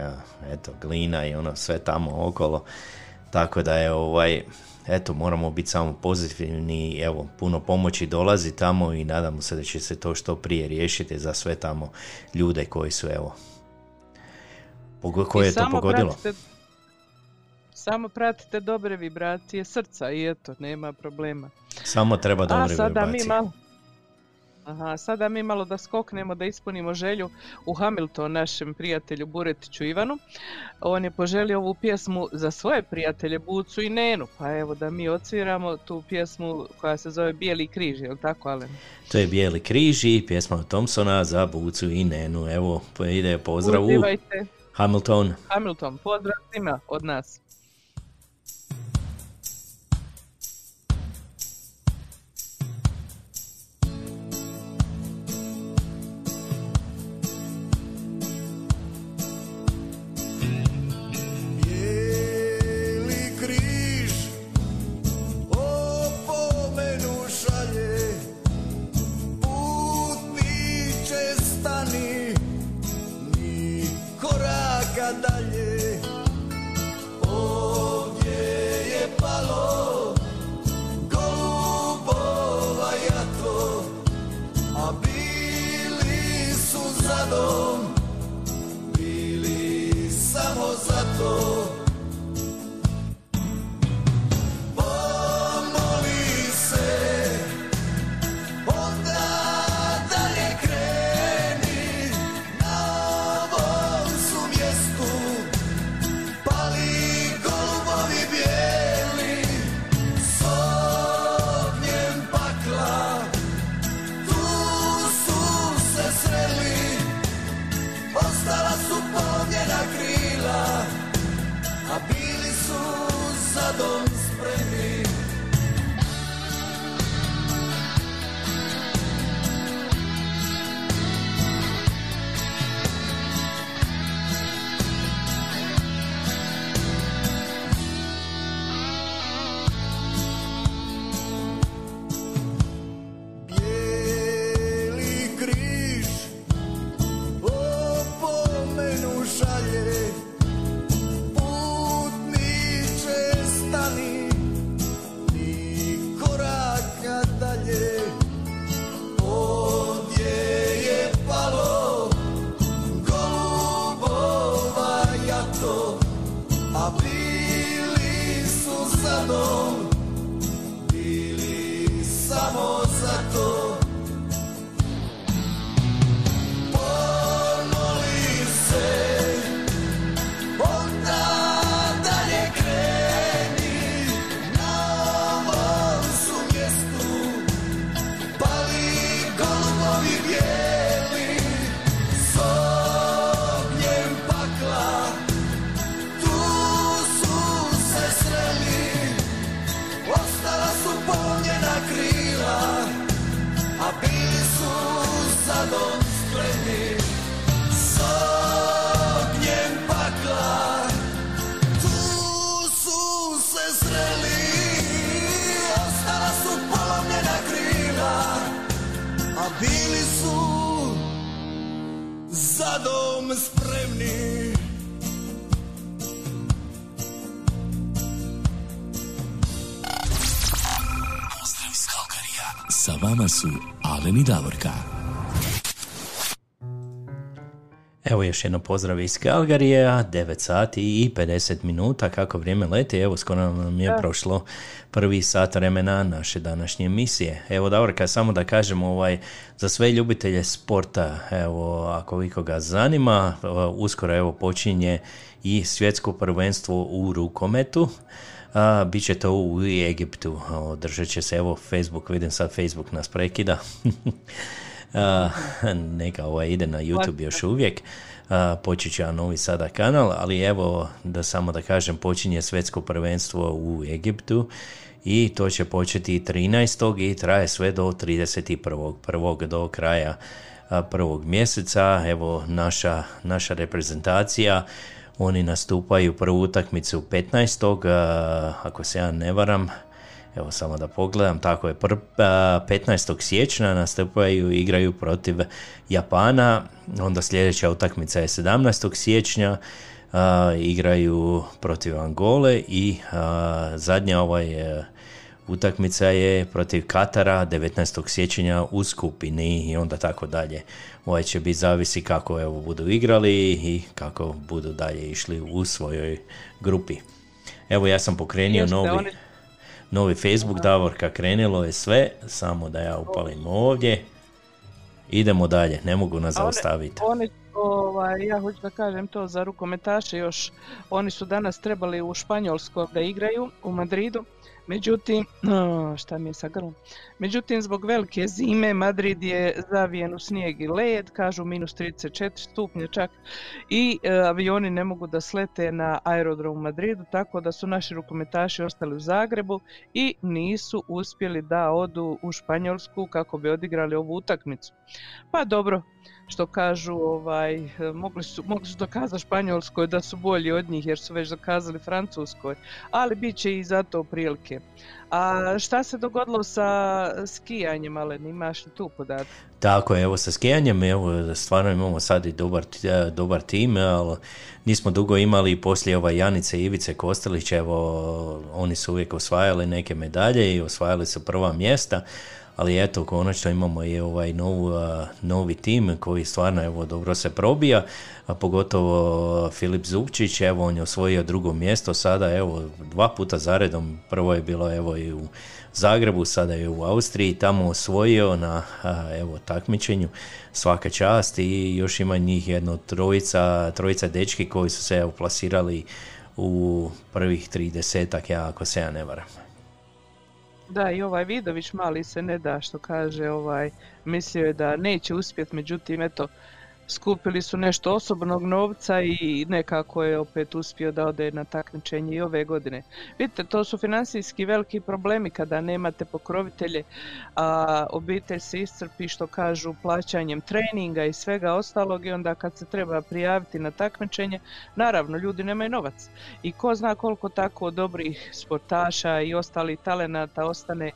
eto, Glina i ono sve tamo okolo, tako da je ovaj, eto, moramo biti samo pozitivni, evo, puno pomoći dolazi tamo i nadamo se da će se to što prije riješiti za sve tamo ljude koji su, evo, koje je to pogodilo. Pratite... Samo pratite dobre vibracije srca i eto, nema problema. Samo treba dobre sada vibracije. Mi malo, aha, sada mi malo da skoknemo, da ispunimo želju u Hamilton, našem prijatelju Buretiću Ivanu. On je poželio ovu pjesmu za svoje prijatelje Bucu i Nenu, pa evo da mi odsviramo tu pjesmu koja se zove Bijeli križ, je li tako, Alen? To je Bijeli križ i pjesma Thompsona za Bucu i Nenu. Evo, ide pozdrav u Hamilton. Hamilton, pozdrav svima od nas. Evo još jedno pozdrav iz Calgaryja, devet sati i pedeset minuta, kako vrijeme leti, evo skoro nam je prošlo prvi sat vremena naše današnje emisije. Evo Davorka, samo da kažemo ovaj, za sve ljubitelje sporta, evo ako vi koga zanima, uskoro evo počinje i svjetsko prvenstvo u rukometu. A, bit će to u Egiptu, držat će se evo Facebook, vidim sad Facebook nas prekida. A, neka ova ide na YouTube još uvijek, a, počet će novi sada kanal, ali evo da samo da kažem, počinje svjetsko prvenstvo u Egiptu i to će početi trinaestog i traje sve do trideset prvog do kraja a, prvog mjeseca. Evo naša, naša reprezentacija, oni nastupaju prvu utakmicu petnaestog a, ako se ja ne varam. Evo samo da pogledam, tako je, petnaestog siječnja nastupaju i igraju protiv Japana, onda sljedeća utakmica je sedamnaestog siječnja, uh, igraju protiv Angole i uh, zadnja ovaj uh, utakmica je protiv Katara devetnaestog siječnja u skupini i onda tako dalje. Ovaj će biti zavisi kako evo budu igrali i kako budu dalje išli u svojoj grupi. Evo ja sam pokrenio novi... Novi Facebook, Davorka, krenulo je sve, samo da ja upalim ovdje. Idemo dalje, ne mogu nas zaustaviti. Oni, ovaj, ja hoću da kažem to za rukometaše još, oni su danas trebali u Španjolskoj da igraju, u Madridu. Međutim, šta mi je sa grlom? Međutim, zbog velike zime Madrid je zavijen u snijeg i led, kažu minus trideset četiri stupnja čak, i e, avioni ne mogu da slete na aerodrom u Madridu, tako da su naši rukometaši ostali u Zagrebu i nisu uspjeli da odu u Španjolsku kako bi odigrali ovu utakmicu. Pa dobro, što kažu, ovaj, mogli su, mogli su dokazati Španjolskoj da su bolji od njih jer su već dokazali Francuskoj, ali bit će i zato prilike. A šta se dogodilo sa skijanjem, Alen, imaš li tu podatak? Tako je, evo sa skijanjem, evo stvarno imamo sad i dobar, dobar tim, ali nismo dugo imali poslije ova Janice i Ivice Kostelića, evo oni su uvijek osvajali neke medalje i osvajali su prva mjesta. Ali eto, konačno imamo i ovaj nov, novi tim koji stvarno evo dobro se probija, a pogotovo Filip Zupčić, evo on je osvojio drugo mjesto sada, evo dva puta zaredom, prvo je bilo evo i u Zagrebu, sada je u Austriji, tamo osvojio na evo takmičenju, svaka čast, i još ima njih jedno trojica, trojica dečki koji su se evo plasirali u prvih tridesetak, ja ako se ja ne varam. Da, i ovaj Vidović mali se ne da, što kaže, ovaj, mislio je da neće uspjeti, međutim, eto, skupili su nešto osobnog novca i nekako je opet uspio da ode na takmičenje i ove godine. Vidite, to su financijski veliki problemi kada nemate pokrovitelje, a obitelj se iscrpi, što kažu, plaćanjem treninga i svega ostalog, i onda kad se treba prijaviti na takmičenje, naravno, ljudi nemaju novac. I ko zna koliko tako dobrih sportaša i ostalih talenata ostane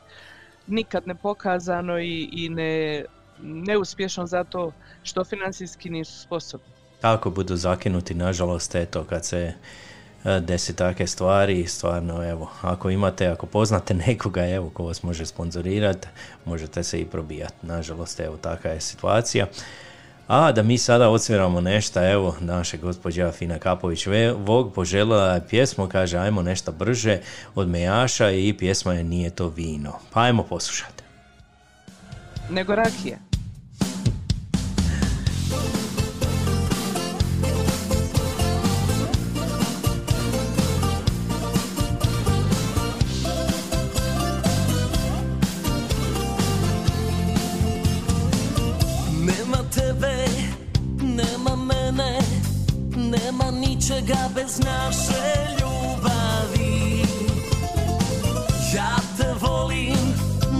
nikad ne pokazano i, i ne... neuspješno zato što financijski nisu sposobni. Tako budu zakinuti, nažalost, eto, kad se desi takve stvari, stvarno, evo, ako imate, ako poznate nekoga, evo, ko vas može sponzorirati, možete se i probijati, nažalost, evo, taka je situacija. A da mi sada odsviramo nešto, evo, naša gospođa Fina Kapović-Vogh poželjela je pjesmu, kaže, ajmo nešto brže od Mejaša, i pjesma je Nije to vino. Pa ajmo poslušati. Nego rakija. Nema tebe, nema mene, nema ničega bez naše ljubavi. Ja te volim,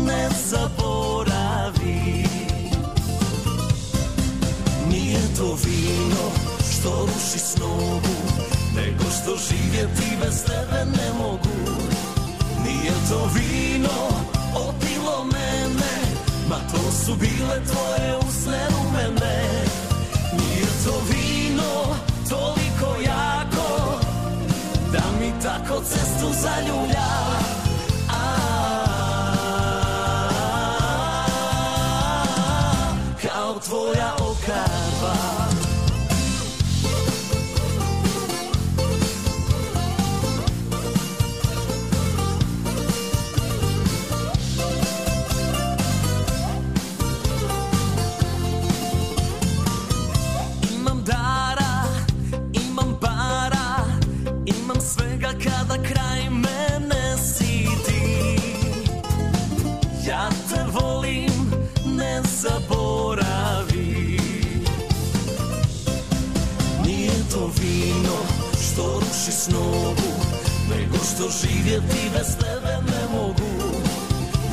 ne zaboravim. Nije to vino što ruši snovu, nego što živjeti bez tebe ne mogu. Nije to vino opilo mene, ma to su bile tvoje usne rumene. Nije to vino toliko jako, da mi tako cestu zaljulja. Kao tvoja okarba. što ruši snovu, nego što živjeti bez tebe ne mogu.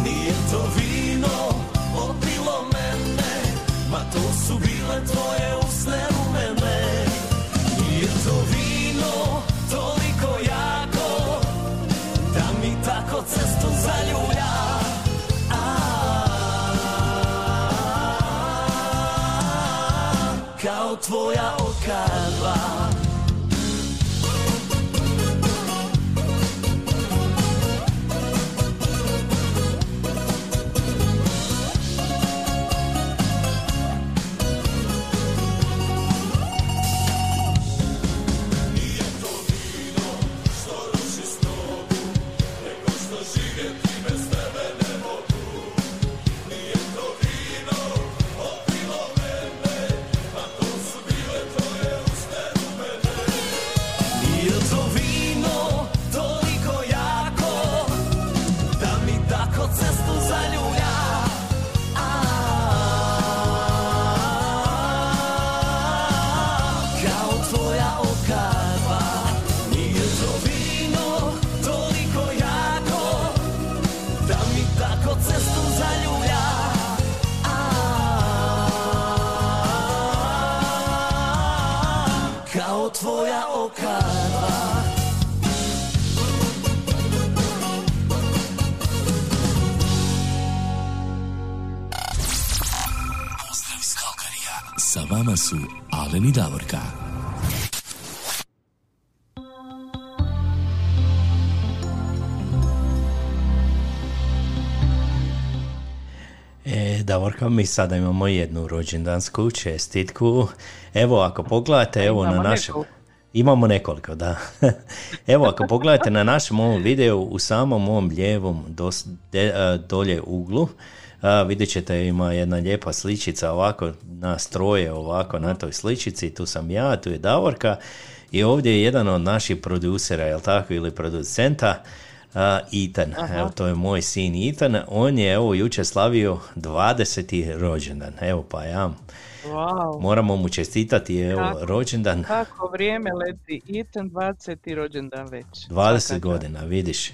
Nije to vino opilo mene, ma to su bile tvoje usne rumene. Nije to vino toliko jako, da mi tako cestu zaljublja. Kao tvoja okava. Su Alen i Davorka. E, Davorka, mi sada imamo jednu rođendansku čestitku. Evo, ako pogledate, evo na našem... Imamo nekoliko, da. Evo, ako pogledate na našem ovom videu, u samom ovom lijevom dos, de, dolje uglu, a, vidjet ćete, ima jedna lijepa sličica ovako, nas troje ovako na toj sličici, tu sam ja, tu je Davorka i ovdje je jedan od naših producera, jel tako, ili producenta, a, Ethan. Aha. Evo, to je moj sin Ethan, on je evo jučer slavio dvadeseti rođendan, evo pa ja. Wow. Moramo mu čestitati, evo, kako, rođendan. Kako vrijeme leti, Ethan dvadeseti rođendan već. dvadeset godina, vidiš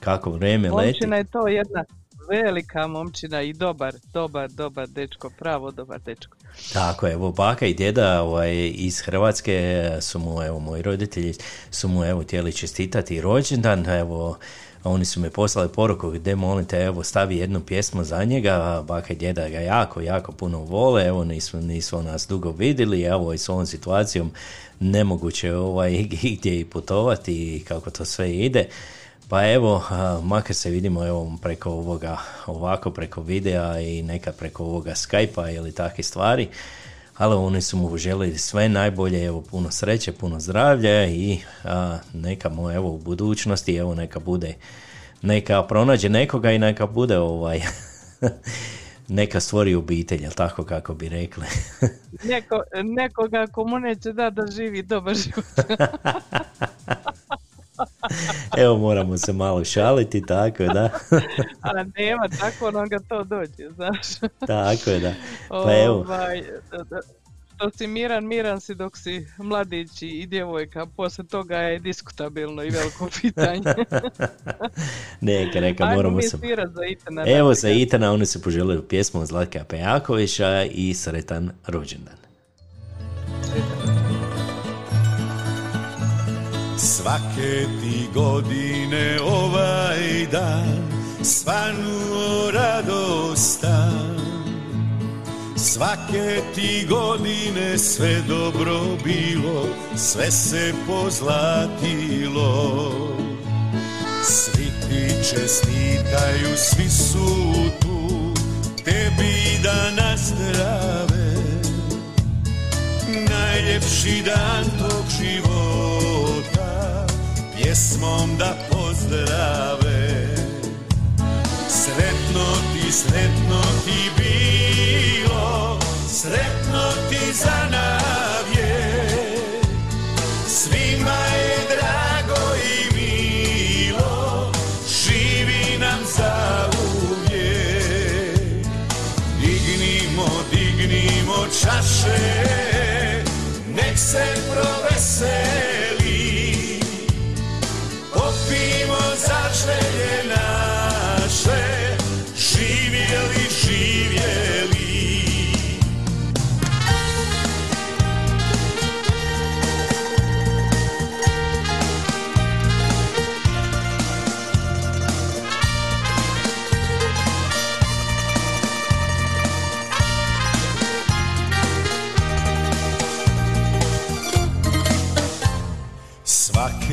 kako vrijeme leti. Momčina je to jedna velika momčina i dobar, dobar, dobar dečko, pravo dobar dečko. Tako, evo, baka i djeda ovaj, iz Hrvatske su mu, evo, moji roditelji su mu, evo, htjeli čestitati rođendan, evo, oni su mi poslali poruku gdje molim te, evo, stavi jednu pjesmu za njega, baka i djeda ga jako, jako puno vole, evo, nisu, nisu nas dugo vidjeli, evo, i s ovom situacijom nemoguće ovaj, gdje i putovati i kako to sve ide. Pa evo, makar se vidimo, evo, preko ovoga, ovako preko videa i nekad preko ovoga Skype-a ili takve stvari, ali oni su mu želili sve najbolje, evo, puno sreće, puno zdravlja i a, neka mu, evo, u budućnosti, evo, neka bude, neka pronađe nekoga i neka bude ovaj... neka stvori obitelj, ali tako kako bi rekli. Neko, nekoga komu neće da da živi dobar život. Evo, moramo se malo šaliti, tako je, da. A nema, tako ono ga to dođe, znaš. Tako je, da. Pa evo. Ovaj, što si miran, miran si dok si mladić i djevojka, poslije toga je diskutabilno i veliko pitanje. Neka, neka, moramo se... Za Itana, evo da, za Itana, oni se poželili pjesmom Zlatka Pejakovića i sretan rođendan. Svake ti godine ovaj dan svanuo radostan. Svake ti godine sve dobro bilo, sve se pozlatilo. Svi ti čestitaju, svi su tu, tebi da nazdrave. Najljepši dan tog života pjesmom da pozdrave. Sretno ti, sretno ti bilo, sretno ti za navje. Svima je drago i milo, živi nam za uvijek. Dignimo, dignimo čaše, nek se proveseli.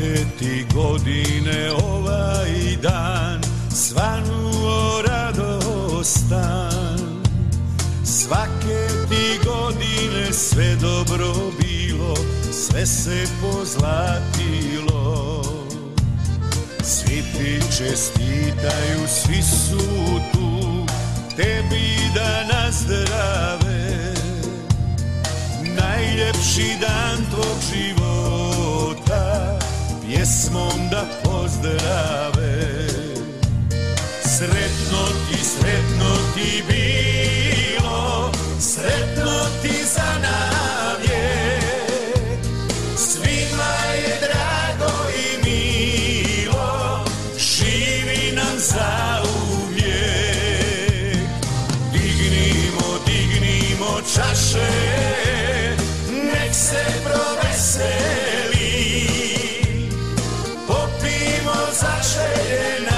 Svake ti godine ovaj dan svanuo radostan. Svake ti godine sve dobro bilo, sve se pozlatilo. Svi ti čestitaju, svi su tu, tebi da nazdrave. Najljepši dan tvog života pjesmom da pozdrave. Sretno ti, sretno ti bilo, sretno ti za nam je. Svima je drago i milo, živi nam zauvijek. Dignimo, dignimo čaše, nek se proveseli, popimo zaželjene.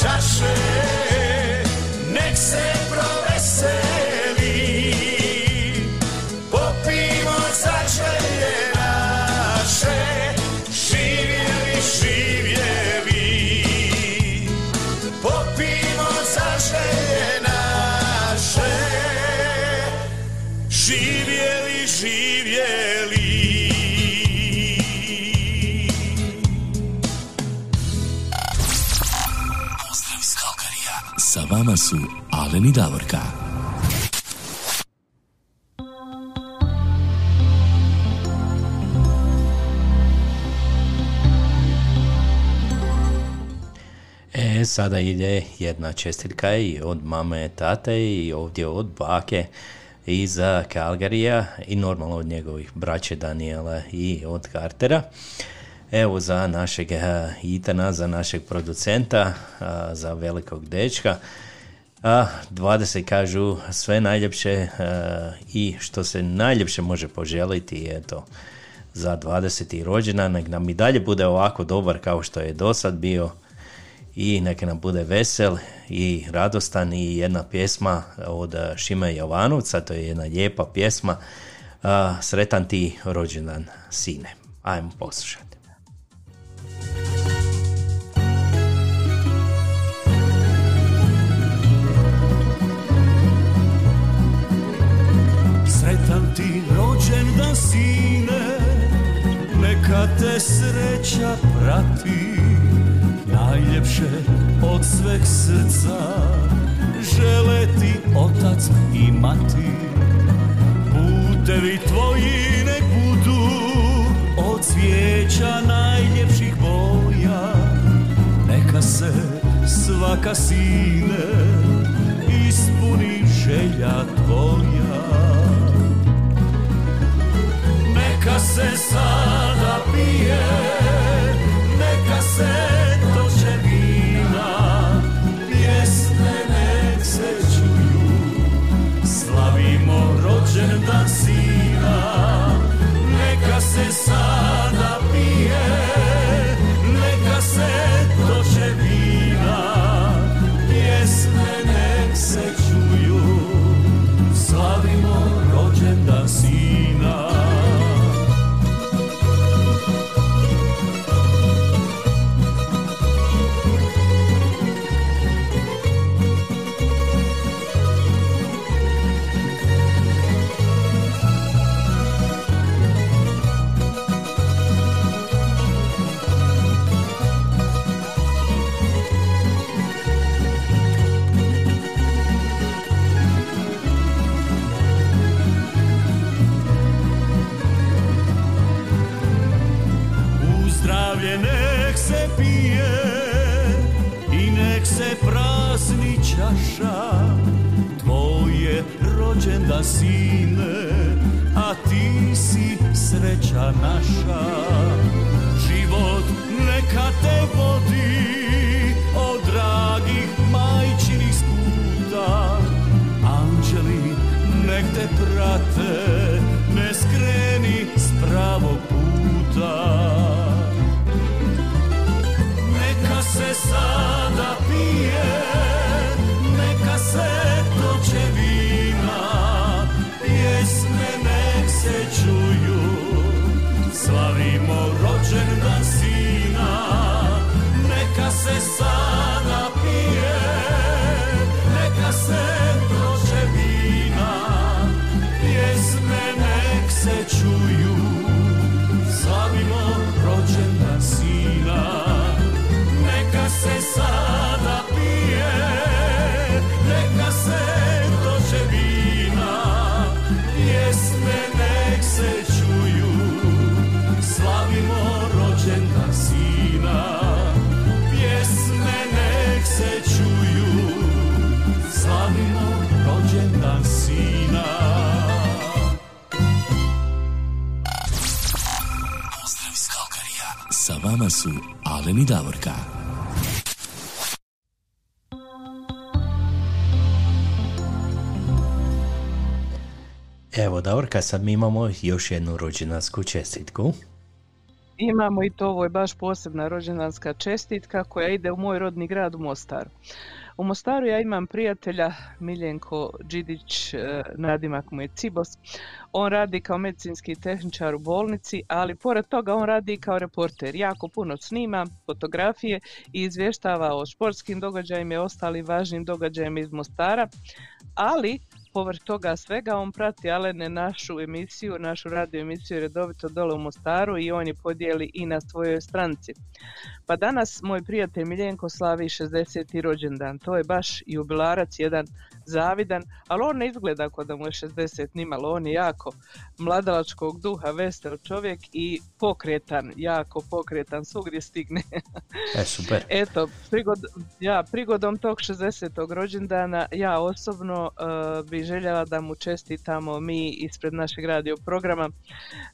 Čaše, nek se proveseli, popimo za želje naše, živjeli, živjeli. Popimo za želje naše, živjeli, živjeli. Sa vama su Alen i Davorka. E, sada ide jedna čestitka i od mame, tate i ovdje od bake iz Calgaryja i normalno od njegovih braće Daniela i od Cartera. Evo za našeg Ethana, za našeg producenta, za velikog dečka. A dvadeset kažu sve najljepše i što se najljepše može poželiti, eto, za dvadeseti rođendan. Nek nam i dalje bude ovako dobar kao što je do sad bio i neka nam bude vesel i radostan. I jedna pjesma od Šime Jovanovca, to je jedna lijepa pjesma, Sretan ti rođendan sine. Ajmo poslušati. Sretan ti rođendan sine, neka te sreća prati, najljepše od sveg srca žele ti otac i mati. Putevi tvoji nek budu od cvijeća najljepših boja, neka se svaka sine ispuni želja tvoja. Neka se sada pije, neka se toče vina, pjesme nek se čuju, slavimo rođendan sina. Neka se sada pije, neka se toče vina, pjesme nek se čuju, slavimo rođendan sina. Tvoje rođendan sine, a ti si sreća naša. Život neka te vodi od dragih majka. brate, ne skreni s pravog puta. Neka se sada pije, neka se toče vina, pjesme nek se čuju, slavimo rođendan sina. Neka se sada pije, neka se toče vina, pjesme nek se čuju, slavimo rođendan sina. Neka se sada pije, neka se toče vina, pjesme nek se čuju, slavimo rođendan sina. Pjesme nek se čuju, slavimo rođendan sina. Pozdrav iz Calgaryja. Sa vama su Alen i Davorka. Evo, Davorka, sad mi imamo još jednu rođendansku čestitku. Imamo i to, ovo je baš posebna rođendanska čestitka koja ide u moj rodni grad u Mostaru. U Mostaru ja imam prijatelja Miljenko Đidić, nadimak mu je Cibos. On radi kao medicinski tehničar u bolnici, ali pored toga on radi kao reporter. Jako puno snima fotografije i izvještava o športskim događajima i ostalim važnim događajima iz Mostara, ali povrh toga svega on prati, Alene, našu emisiju, našu radio emisiju redovito dole u Mostaru i on je podijeli i na svojoj stranici. Pa danas moj prijatelj Miljenko slavi šezdeseti rođendan. To je baš jubilarac, jedan zavidan, ali on ne izgleda kao da mu je šezdeset nimalo. On je jako mladalačkog duha, vesel čovjek i pokretan, jako pokretan, svugdje stigne. E, super. Eto, prigod, ja, prigodom tog šezdesetog rođendana ja osobno uh, bi željela da mu čestitamo mi ispred našeg radio programa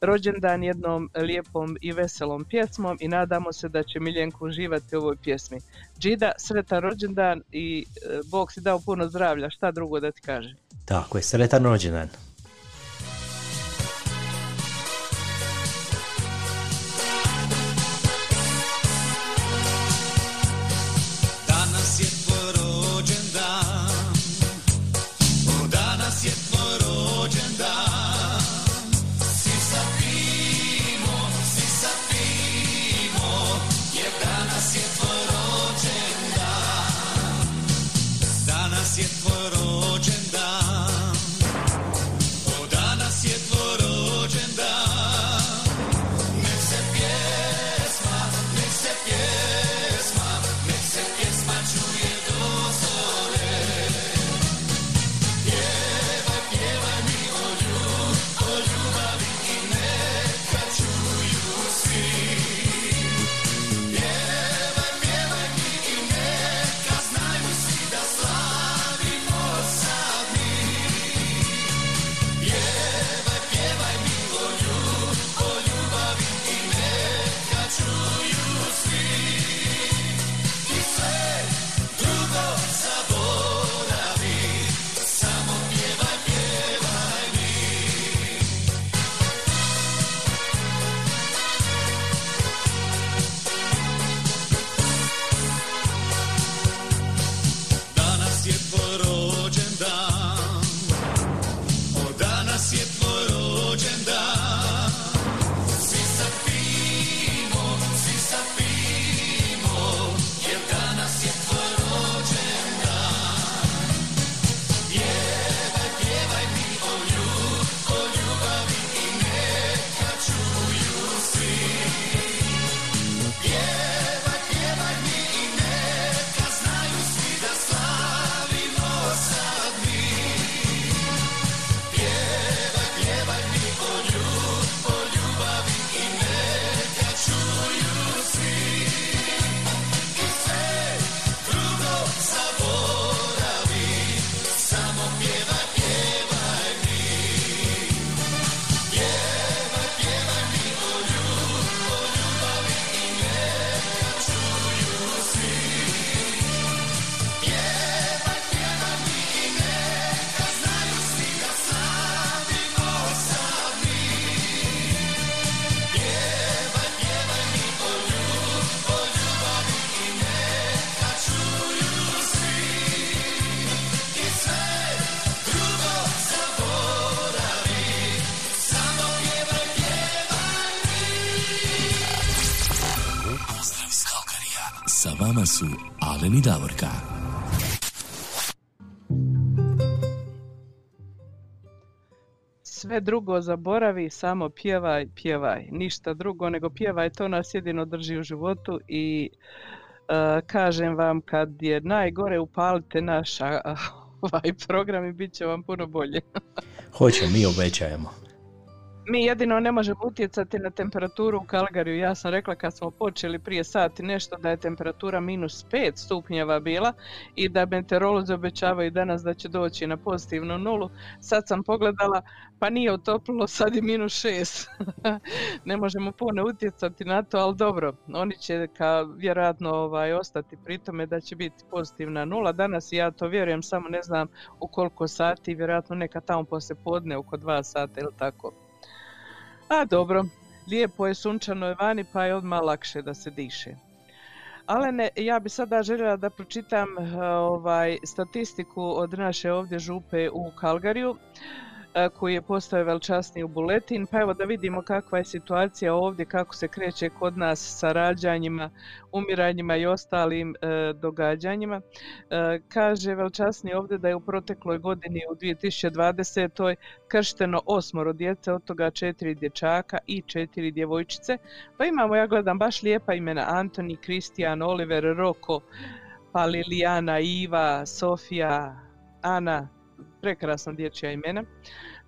rođendan jednom lijepom i veselom pjesmom i nadamo se da će Miljenko uživati u ovoj pjesmi. Džida, sretan rođendan i uh, Bog si dao puno zdravlja, šta drugo da ti kažem. Tako je, sretan rođendan. Danas je tvoj rođendan, Sa vama su Alen i Davorka. Sve drugo zaboravi, samo pjevaj, pjevaj. Ništa drugo nego pjevaj, to nas jedino drži u životu i uh, kažem vam, kad je najgore, upalite naš uh, ovaj program i bit će vam puno bolje. Hoće, mi obećajemo. Mi jedino ne možemo utjecati na temperaturu u Calgaryju. Ja sam rekla kad smo počeli prije sati nešto da je temperatura minus pet stupnjeva bila i da meteorolozi obećavaju danas da će doći na pozitivnu nulu. Sad sam pogledala, pa nije otoplilo, sad je minus šest. Ne možemo puno utjecati na to, ali dobro, oni će ka, vjerojatno ovaj, ostati pri tome da će biti pozitivna nula danas i ja to vjerujem, samo ne znam u koliko sati, vjerojatno neka tamo poslije podne, oko dva sata ili tako. A dobro, lijepo je, sunčano je vani, pa je odmah lakše da se diše. Alene, ja bi sada željela da pročitam ovaj, statistiku od naše ovdje župe u Calgaryju, koji je postao velčasni u buletin, pa evo da vidimo kakva je situacija ovdje, kako se kreće kod nas sa rađanjima, umiranjima i ostalim e, događanjima. E, kaže velčasni ovdje da je u protekloj godini u dvije tisuće dvadesetoj kršteno osmoro djece, od toga četiri dječaka i četiri djevojčice. Pa imamo, ja gledam, baš lijepa imena: Antoni, Kristijan, Oliver, Roko, pa Lilijana, Iva, Sofija, Ana. Prekrasna dječja imena.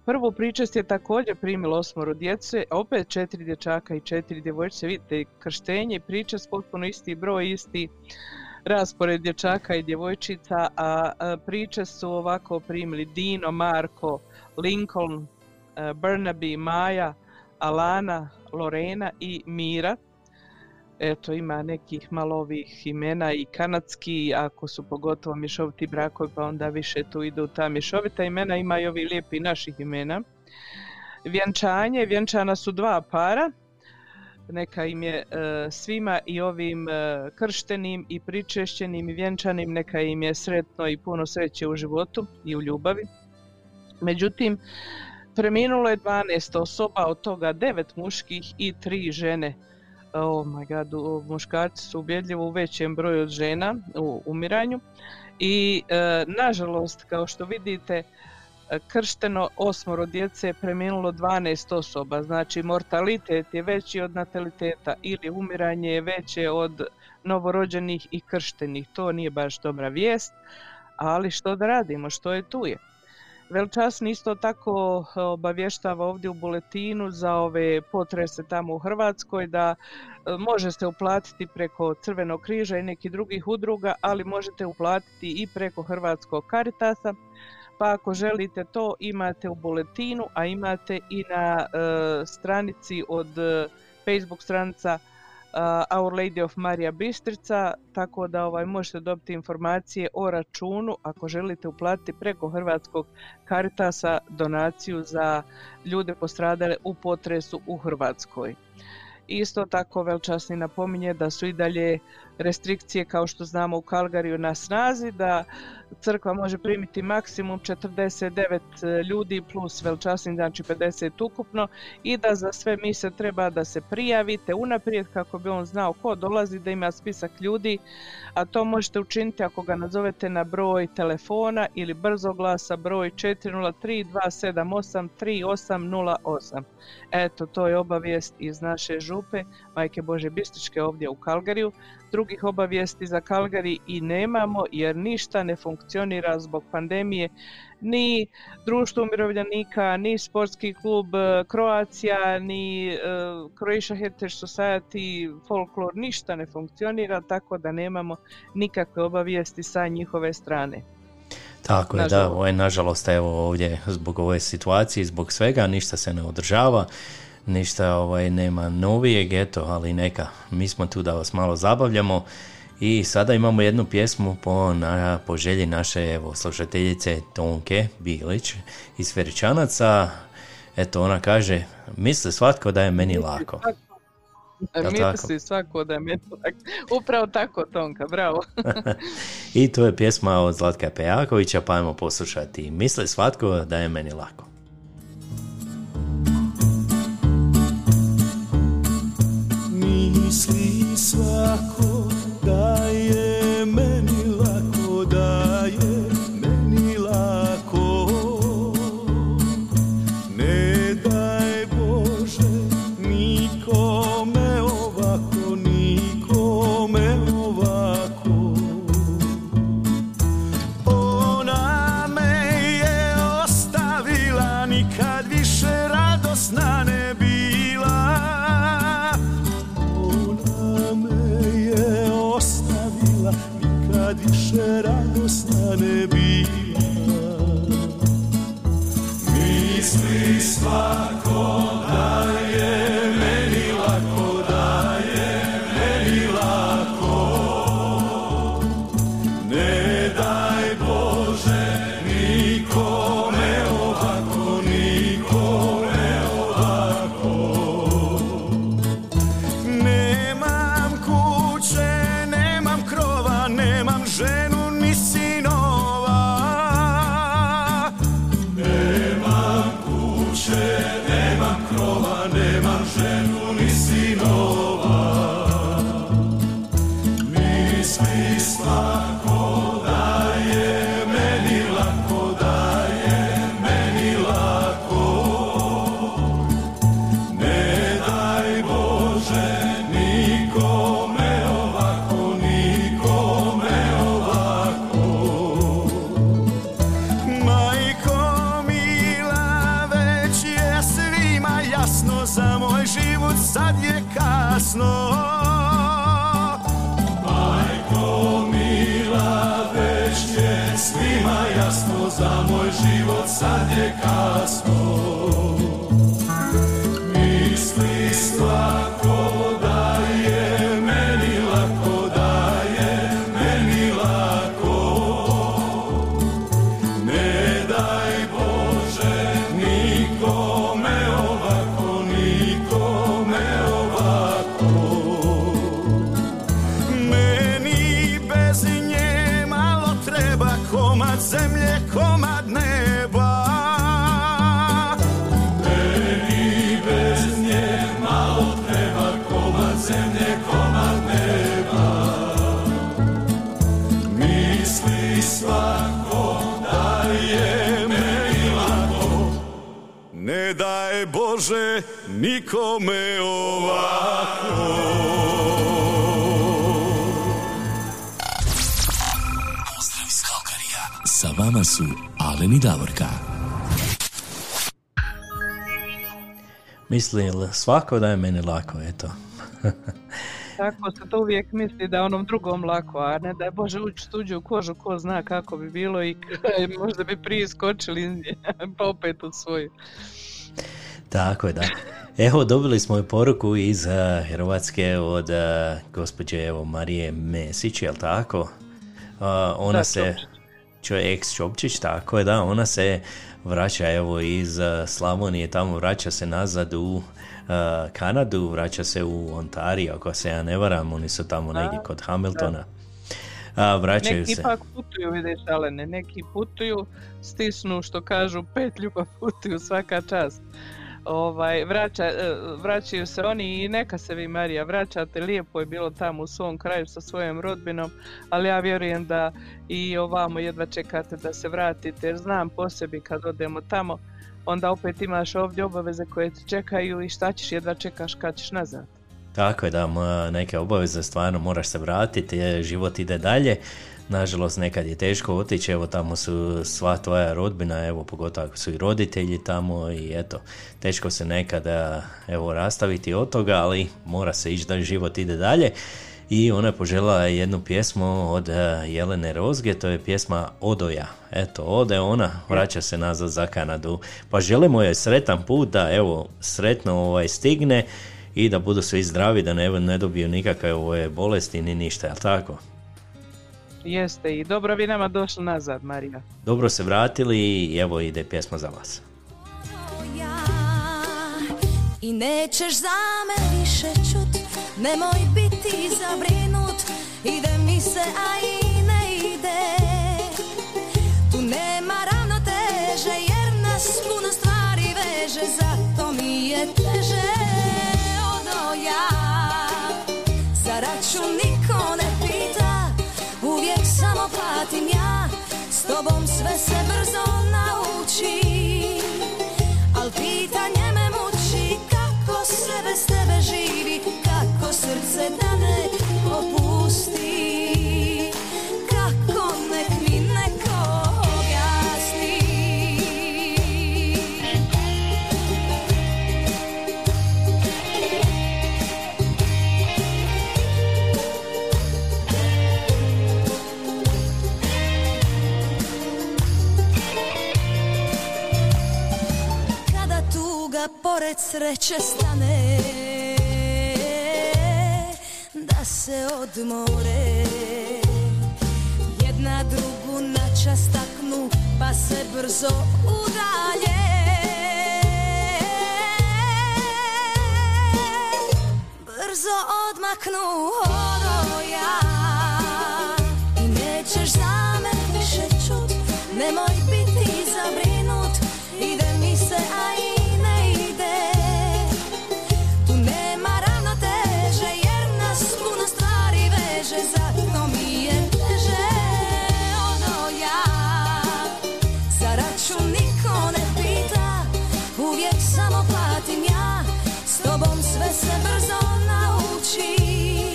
Prvo pričest je također primilo osmoro djece, opet četiri dječaka i četiri djevojčice. Vidite, krštenje i pričest potpuno isti broj, isti raspored dječaka i djevojčica, a pričest su ovako primili: Dino, Marko, Lincoln, Burnaby, Maja, Alana, Lorena i Mira. Eto, ima nekih malo ovih imena i kanadski, ako su pogotovo mišoviti brakovi, pa onda više tu idu ta mišovita imena, ima i ovi lijepi naših imena. Vjenčanje, vjenčana su dva para, neka im je e, svima i ovim e, krštenim i pričešćenim i vjenčanim, neka im je sretno i puno sreće u životu i u ljubavi. Međutim, preminulo je dvanaest osoba, od toga devet muških i tri žene. Oh my god, muškarci su ubjedljivo u većem broju od žena u umiranju i e, nažalost, kao što vidite, kršteno osmoro djece je preminulo dvanaest osoba, znači mortalitet je veći od nataliteta ili umiranje je veće od novorođenih i krštenih. To nije baš dobra vijest, ali što da radimo, što je tu je. Velčasni isto tako obavještava ovdje u buletinu za ove potrese tamo u Hrvatskoj da može se uplatiti preko Crvenog križa i nekih drugih udruga, ali možete uplatiti i preko Hrvatskog Caritasa. Pa ako želite to, imate u buletinu, a imate i na e, stranici od e, Facebook stranica Uh, Our Lady of Marija Bistrica, tako da ovaj, možete dobiti informacije o računu ako želite uplatiti preko Hrvatskog Caritasa donaciju za ljude postradale u potresu u Hrvatskoj. Isto tako velčasni napominje da su i dalje restrikcije, kao što znamo, u Calgaryju na snazi, da crkva može primiti maksimum četrdeset devet ljudi plus velčasni, znači pedeset ukupno, i da za sve mise treba da se prijavite unaprijed kako bi on znao ko dolazi, da ima spisak ljudi, a to možete učiniti ako ga nazovete na broj telefona ili brzoglasa broj četiri nula tri dva sedam osam tri osam nula osam. Eto, to je obavijest iz naše župe Majke Bože Bistričke ovdje u Calgaryju. Drugih obavijesti za Calgary i nemamo jer ništa ne funkcionira zbog pandemije. Ni društvo umirovljenika, ni sportski klub Croatia, ni uh, Croatia Heritage Society, folklor, ništa ne funkcionira, tako da nemamo nikakve obavijesti sa njihove strane. Tako je, nažalost. Da, ovo je, nažalost, evo ovdje zbog ove situacije, zbog svega, ništa se ne održava. Ništa ovaj, nema novijeg, eto, ali neka, mi smo tu da vas malo zabavljamo i sada imamo jednu pjesmu po, na, po želji naše evo, slušateljice Tonke Bilić iz Feričanaca. Eto, ona kaže: misli svatko da je meni lako. Misli svako da je meni lako. Upravo tako, Tonka, bravo. I to je pjesma od Zlatka Pejakovića, pa ajmo poslušati Misli svatko da je meni lako. Misli svako da kad je kasno. Majko mila, već je svima jasno, za moj život sad je kasno. Misli svako da je meni lako, da je meni lako. Ne daj Bože nikome ovako, nikome ovako. Meni bez nje malo treba, komad zemlje, komad neba. Zemlje, komad neba. Misli svako da je meni lako. Ne daj Bože nikome ovako. Pozdrav iz Kalgarija. Sa vama su Alen i Davorka. Misli svako da je meni lako, eto. Tako se to uvijek misli, da onom drugom lako, a ne da je Bože ući tuđu kožu, ko zna kako bi bilo i možda bi prije skočili pa opet u svoju. Tako je, da. Evo, dobili smo i poruku iz uh, Hrvatske od uh, gospođe evo, Marije Mesić, jel tako? Uh, ona da, se... Ex Čopčić, tako je, da. Ona se vraća evo iz Slavonije, tamo vraća se nazad u Uh, Kanadu, vraća se u Ontario, ako se ja ne varam, oni su tamo negdje kod Hamiltona. Uh, vraćaju neki se. Neki ipak putuju, vidiš, Alene, neki putuju, stisnu, što kažu, petlju pa putuju, svaka čast. Ovaj, vraća, vraćaju se oni i neka se vi, Marija, vraćate, lijepo je bilo tamo u svom kraju sa svojom rodbinom, ali ja vjerujem da i ovamo jedva čekate da se vratite, jer znam po sebi kad odemo tamo, onda opet imaš ovdje obaveze koje te čekaju i šta ćeš, jedva čekaš kad ćeš nazad. Tako je, da, neke obaveze, stvarno moraš se vratiti, život ide dalje. Nažalost, nekad je teško otići, evo tamo su sva tvoja rodbina, evo pogotovo ako su i roditelji tamo i eto, teško se nekada evo rastaviti od toga, ali mora se ići da život ide dalje. I ona je poželjela jednu pjesmu od Jelene Rozge, to je pjesma Odoja. Eto, ode ona, vraća se nazad za Kanadu. Pa želimo joj sretan put, da evo, sretno ovaj, stigne i da budu svi zdravi, da ne, ne dobiju nikakve ove bolesti ni ništa, jel tako? Jeste, i dobro vi nama došli nazad, Marija. Dobro se vratili i evo ide pjesma za vas. Odoja, i nećeš za me više čut, nemoj biti zabrinut, ide mi se, a i ne ide. Tu nema ravnoteže, jer nas puno stvari veže, zato mi je teže odoja. Za račun niko ne pita, uvijek samo platim ja, s tobom sve se brzo nauči, al pitanje me muči, kako se bez tebe živi, kako srce da ne opusti, kako nek mi neko objasni. Kada tuga pored sreće stane, se odmore, jedna drugu načas taknu, pa se brzo udalje. Brzo odmaknu odoja, i nećeš za me više čut, nemoj biti zabrinut, ide mi se, a i zato mi je teže odoja. Za račun niko ne pita, uvijek samo platim ja, s tobom sve se brzo nauči,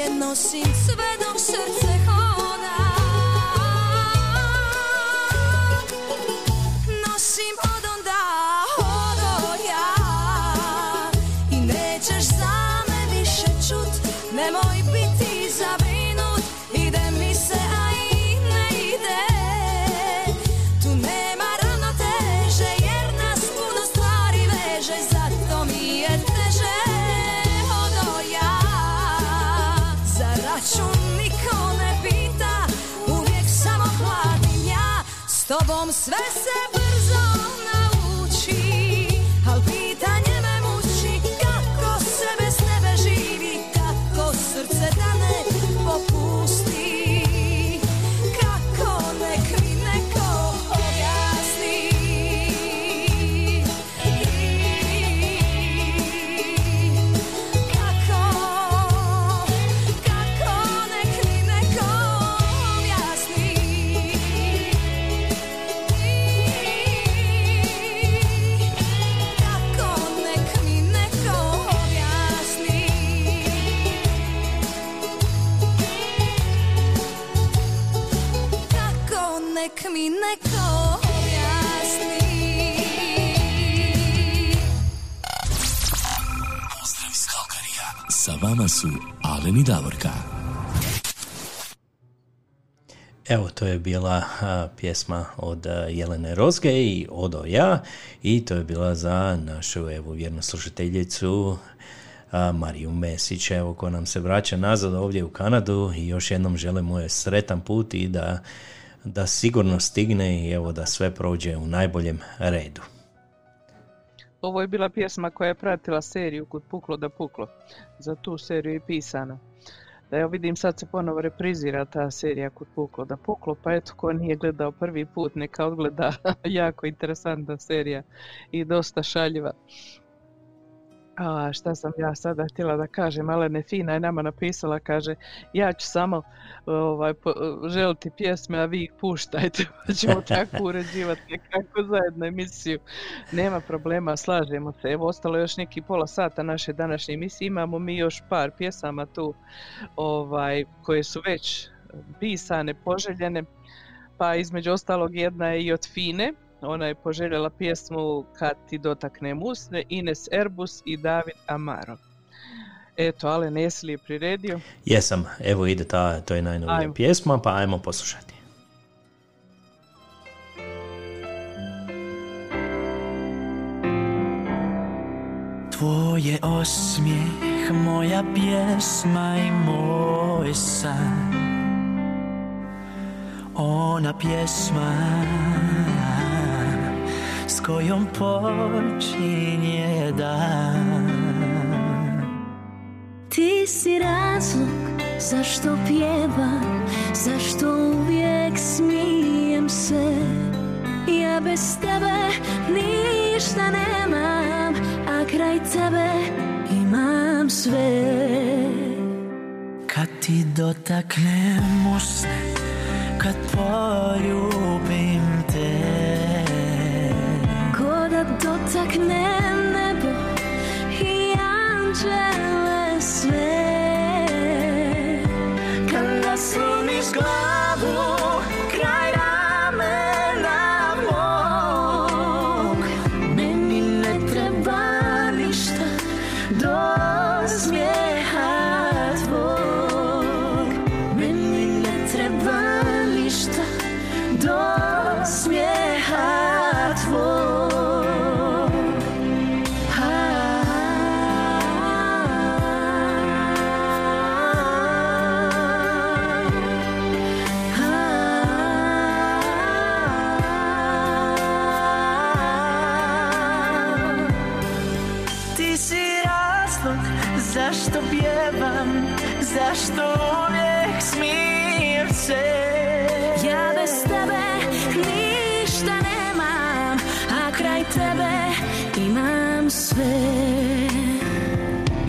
je nosim sve dok srce hoda. Nosim od onda hodo ja i nećeš za me više čut, nemoj biti zabrinut, ide mi se a i ne ide. Tu nema ravnoteže jer nas puno stvari veže, zato mi je teže hodo ja. Za račun niko ne pita, uvijek samo platim ja, s tobom sve se brzo nauči, al pitanje me muči, kako se bez tebe živi, kako srce da ne popusti, kako nek mi neko objasni. Nek mi neko objasni. Pozdrav iz Calgaryja. Sa vama su Alen i Davorka. Evo, to je bila a, pjesma od a, Jelene Rozge i Odo ja. I to je bila za našu, evo, vjernu slušateljicu A Mariju Mesić, evo, koja nam se vraća nazad ovdje u Kanadu. I još jednom želimo je sretan put i da da sigurno stigne i evo da sve prođe u najboljem redu. Ovo je bila pjesma koja je pratila seriju Kud puklo da puklo. Za tu seriju je pisana. Da, evo vidim, sad se ponovo reprizira ta serija Kud puklo da puklo, pa eto, ko nije gledao prvi put neka odgleda. Jako interesantna serija i dosta šaljiva. A šta sam ja sada htjela da kažem, Alene, Fina je nama napisala, kaže, ja ću samo ovaj, po, želiti pjesme, a vi ih puštajte, pa ćemo tako uređivati nekako zajedno emisiju. Nema problema, slažemo se. Evo, ostalo još neki pola sata naše današnje emisije, imamo mi još par pjesama tu ovaj, koje su već pisane, poželjene, pa između ostalog jedna je i od Fine. Ona je poželjela pjesmu Kad ti dotaknem usne, Ines Erbus i David Amaro. Eto, Alen, jesi li je priredio? Jesam, evo ide ta, to je najnovija pjesma, pa ajmo poslušati. Tvoje osmijeh, moja pjesma i moj san. Ona pjesma s kojom počinje dan. Ti si razlog zašto pjevam, zašto uvijek smijem se. Ja bez tebe ništa nemam, a kraj tebe imam sve. Kad ti dotaknem usne, kad poljubim te, dotaknem nebo i anđele sve. Kad nasloniš glavu kraj ramena mog, meni ne treba ništa do smijeha tvog. Meni ne treba ništa do smijeha tvog. Zašto pjevam, zašto uvijek smijem se. Ja bez tebe ništa nemam, a kraj tebe imam sve.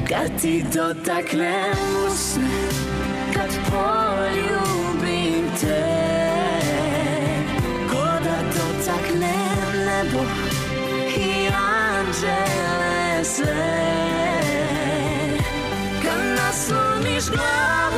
Kad ti dotaknem usne, kad poljubim te, ko da dotaknem nebo i anđele sve. Sluniš glavu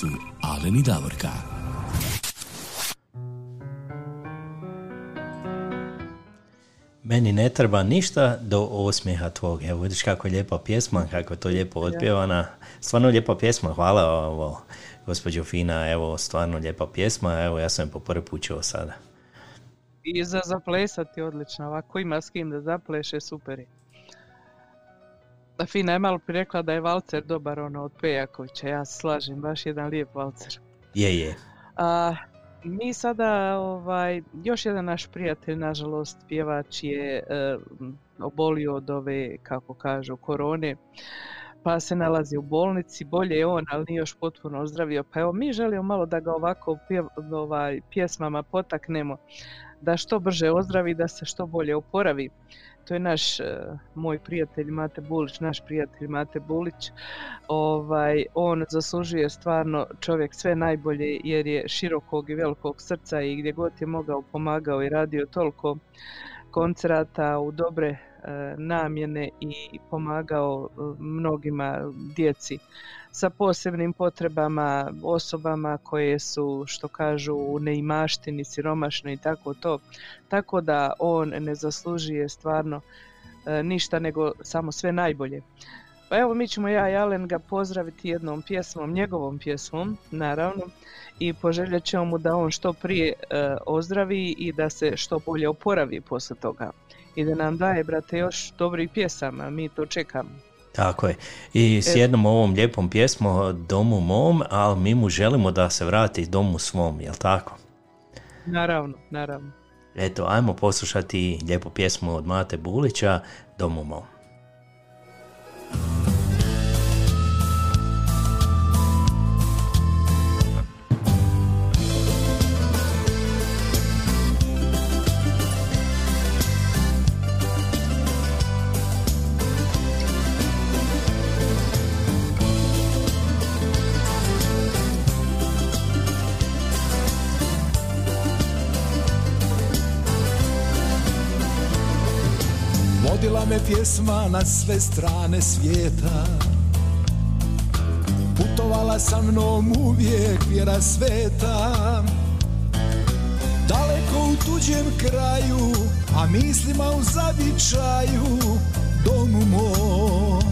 su Alen i Davorka. Meni ne treba ništa do osmijeha tvog. Evo vidiš kako je lijepa pjesma, kako je to lijepo otpjevana. Stvarno lijepa pjesma, hvala ovo, gospođo Fina, evo stvarno lijepa pjesma, evo ja sam je po prvi put čuo sada. I za zaplesati odlično, ovako ima s kim da zapleše, super je. Fina je malo prije rekla da je valcer dobar ono od Pejakovića, ja se slažem, baš jedan lijep valcer. Je, je. A, mi sada, ovaj, još jedan naš prijatelj, nažalost, pjevač je e, obolio od ove, kako kažu, korone, pa se nalazi u bolnici, bolje je on, ali nije još potpuno ozdravio, pa evo mi želimo malo da ga ovako pjev, ovaj, pjesmama potaknemo, da što brže ozdravi, da se što bolje oporavi. To je naš, uh, moj prijatelj Mate Bulić, naš prijatelj Mate Bulić. Ovaj, on zaslužuje stvarno čovjek sve najbolje jer je širokog i velikog srca i gdje god je mogao pomagao i radio toliko koncerata u dobre uh, namjene i pomagao uh, mnogima djeci sa posebnim potrebama, osobama koje su, što kažu, u neimaštini, siromašne i tako to. Tako da on ne zaslužuje stvarno e, ništa nego samo sve najbolje. Pa evo mi ćemo ja i Alen ga pozdraviti jednom pjesmom, njegovom pjesmom, naravno, i poželjet ćemo mu da on što prije e, ozdravi i da se što bolje oporavi posle toga. I da nam daje, brate, još dobrih pjesama, mi to čekamo. Tako je. I s jednom ovom lijepom pjesmom Domu mom, ali mi mu želimo da se vrati domu svom, jel tako? Naravno, naravno. Eto, ajmo poslušati lijepu pjesmu od Mate Bulića, Domu mom. Pjesma na sve strane svijeta, putovala sa mnom uvijek vjera sveta, daleko u tuđem kraju, a mislima u zavičaju, domu mom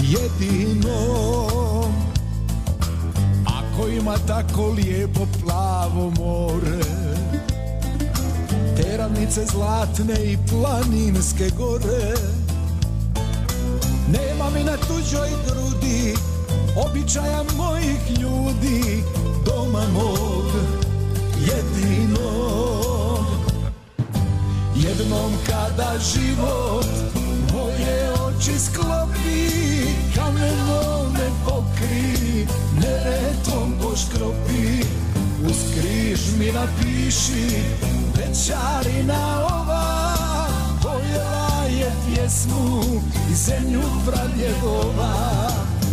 jedinom. Ako ima tako lijepo plavo more, teravnice zlatne i planinske gore, nema mi na tuđoj grudi običaja mojih ljudi, doma mog jedinog. Jednom kada život moje oči sklopi, kamenom me pokri, neretom poškropi, uz križ mi napiši večarina ova, pojela je pjesmu i zemlju pradjedova.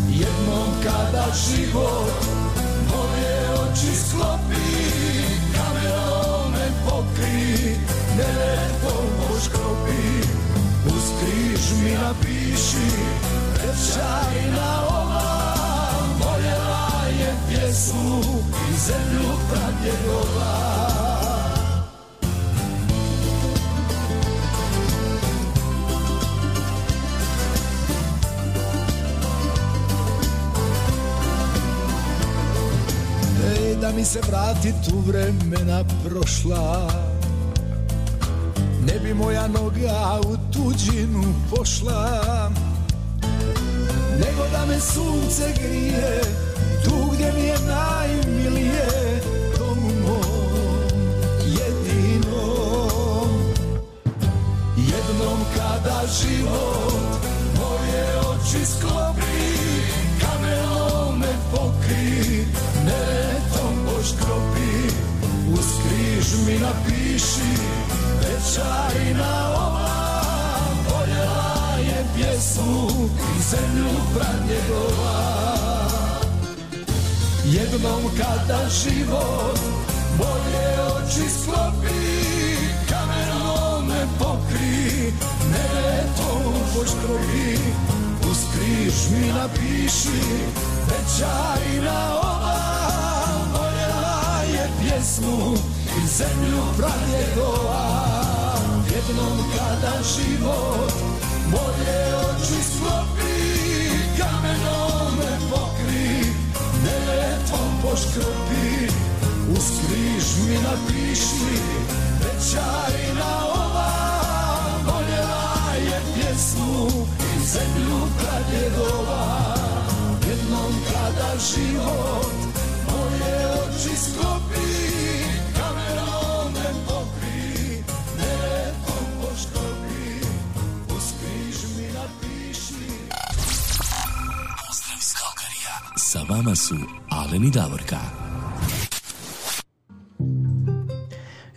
Jednom kada život moje oči sklopi, kamerom me pokri, neretom poškropi, uz križ mi napiši večarina ova, pojela je pjesmu i zemlju pradjedova. Da mi se vrati tu vremena prošla, ne bi moja noga u tuđinu pošla, nego da me sunce grije tu gdje mi je najmilije, domu mom jedinom. Jednom kada život moje oči sklopi, kamerom me pokri, neretom poškropi, uz križ mi napiši večarina ova, voljela je pjesmu i zemlju pradjedova. Jednom kada život moje oči sklopi, kamenom me pokri, neretom poškropi, uz križ mi napiši večarina ova, pjesmu i zemlju pradjedova. Jednom kada život moje oči sklopi, kamenom me pokri, neletvom poškrpi, uz križ mi napiši večarina ova. Voljela je pjesmu i zemlju pradjedova. Jednom kada život moje oči sklopi, kamerom me pokri, netom poškopi, uskriž mi napiši. Pozdrav iz Calgaryja. Sa vama su Alen i Davorka.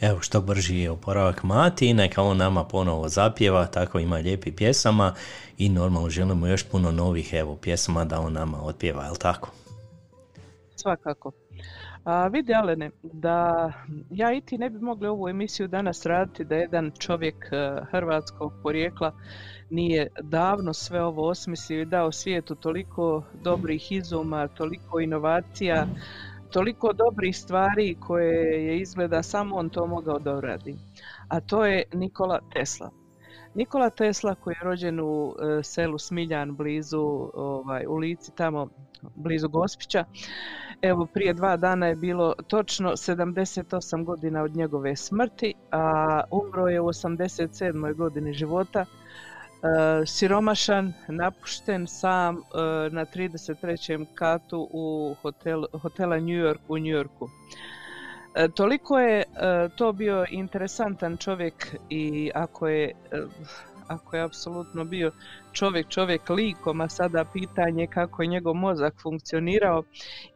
Evo, što brži je oporavak Mati, neka on nama ponovo zapjeva, tako ima lijepi pjesama i normalno želimo još puno novih evo pjesama da on nama otpjeva, jel tako? Svakako. A vidi, Alene, da ja i ti ne bi mogli ovu emisiju danas raditi da jedan čovjek hrvatskog porijekla nije davno sve ovo osmislio i dao svijetu toliko dobrih izuma, toliko inovacija, toliko dobrih stvari koje je izgleda samo on to mogao da uradi. A to je Nikola Tesla. Nikola Tesla koji je rođen u selu Smiljan blizu ovaj, u Lici tamo blizu Gospića. Evo, prije dva dana je bilo točno sedamdeset osam godina od njegove smrti, a umro je u osamdeset sedmoj godini života, e, siromašan, napušten, sam, e, na trideset trećem katu u hotel, hotela New York u New Yorku. E, toliko je e, to bio interesantan čovjek i ako je... E, ako je apsolutno bio čovjek, čovjek likom, a sada pitanje kako je njegov mozak funkcionirao,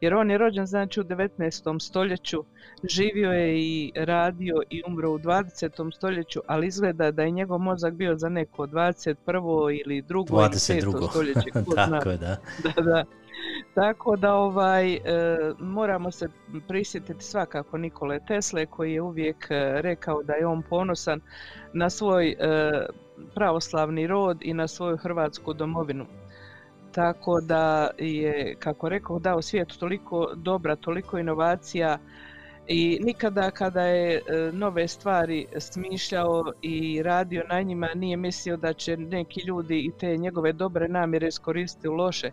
jer on je rođen znači u devetnaestom stoljeću, živio je i radio i umro u dvadesetom stoljeću, ali izgleda da je njegov mozak bio za neko dvadeset prvo ili drugo dvadeset drugo stoljeće. Tako je, da. Da, da. Tako da ovaj, e, moramo se prisjetiti svakako Nikole Tesle koji je uvijek e, rekao da je on ponosan na svoj e, pravoslavni rod i na svoju hrvatsku domovinu. Tako da je, kako rekao, dao svijetu toliko dobra, toliko inovacija i nikada kada je nove stvari smišljao i radio na njima nije mislio da će neki ljudi i te njegove dobre namjere iskoristiti u loše e,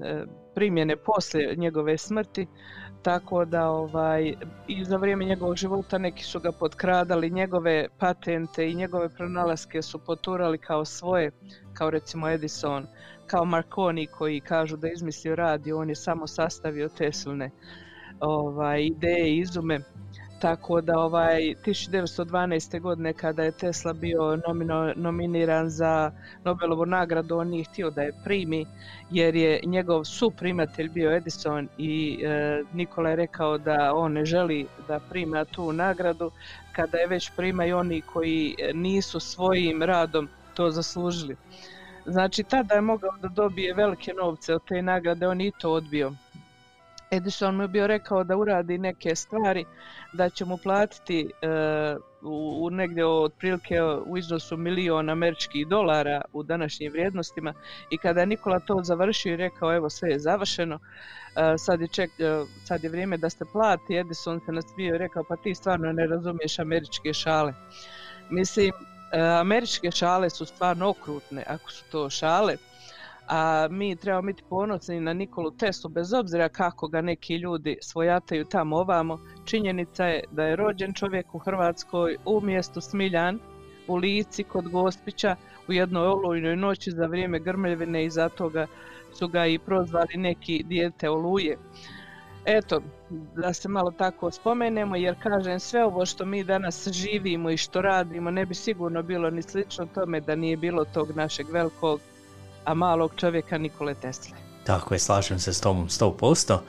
e, primjene poslije njegove smrti. Tako da ovaj, i za vrijeme njegovog života neki su ga potkradali, njegove patente i njegove pronalaske su poturali kao svoje, kao recimo Edison, kao Marconi koji kažu da izmislio radio, on je samo sastavio Tesline ovaj, ideje, izume. Tako da ovaj, tisuću devetsto dvanaeste. godine kada je Tesla bio nomino, nominiran za Nobelovu nagradu, on nije htio da je primi jer je njegov suprimatelj bio Edison i e, Nikola je rekao da on ne želi da prima tu nagradu kada je već primaju oni koji nisu svojim radom to zaslužili. Znači tada je mogao da dobije velike novce od te nagrade, on i to odbio. Edison mu je bio rekao da uradi neke stvari, da će mu platiti e, u, u negdje otprilike u iznosu milion američkih dolara u današnjim vrijednostima i kada je Nikola to završio i rekao evo sve je završeno, e, sad, je ček, e, sad je vrijeme da se plati, Edison se nasmijao i rekao pa ti stvarno ne razumiješ američke šale. Mislim, e, američke šale su stvarno okrutne ako su to šale. A mi trebamo biti ponosni na Nikolu Teslu, bez obzira kako ga neki ljudi svojataju tamo ovamo. Činjenica je da je rođen čovjek u Hrvatskoj, u mjestu Smiljan, u Lici, kod Gospića, u jednoj olujnoj noći za vrijeme grmljevine i zato ga, su ga i prozvali neki dijete oluje. Eto, da se malo tako spomenemo, jer kažem sve ovo što mi danas živimo i što radimo ne bi sigurno bilo ni slično tome da nije bilo tog našeg velikog a malog čovjeka Nikole Tesle. Tako je, slažem se s tom sto posto.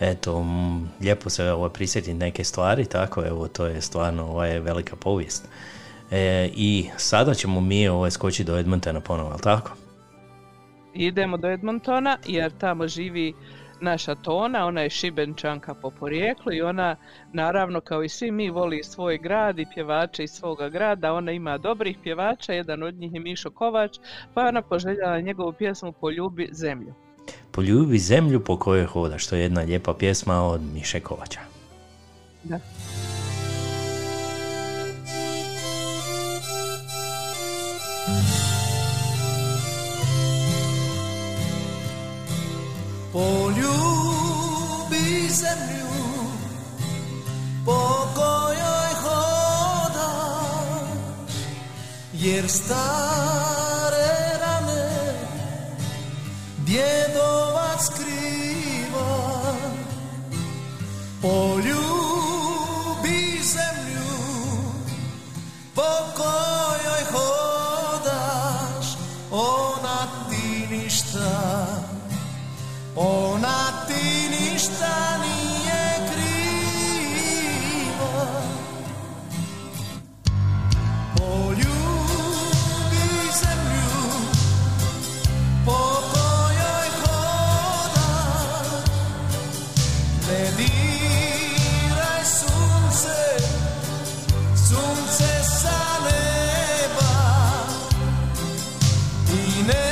Eto, m, lijepo se ovo, prisjetiti neke stvari, tako evo, to je stvarno ovaj, velika povijest. E, I sada ćemo mi ovaj, skočiti do Edmontona ponovo, ali tako? Idemo do Edmontona jer tamo živi naša Tona, ona je Šibenčanka po porijeklu i ona naravno kao i svi mi voli svoj grad i pjevače iz svoga grada, ona ima dobrih pjevača, jedan od njih je Mišo Kovač, pa ona poželjala njegovu pjesmu Poljubi zemlju. Poljubi zemlju po kojoj hoda, što je jedna lijepa pjesma od Miše Kovača. Da. Poljubi zemlju po kojoj hodaš, jer stare rane djedova skriva. Poljubi zemlju po kojoj hodaš, ona ti ništa, ona ti ništa nije kriva. Poljubi zemlju po kojoj hodaš, ne diraj sunce, sunce sa neba, i ne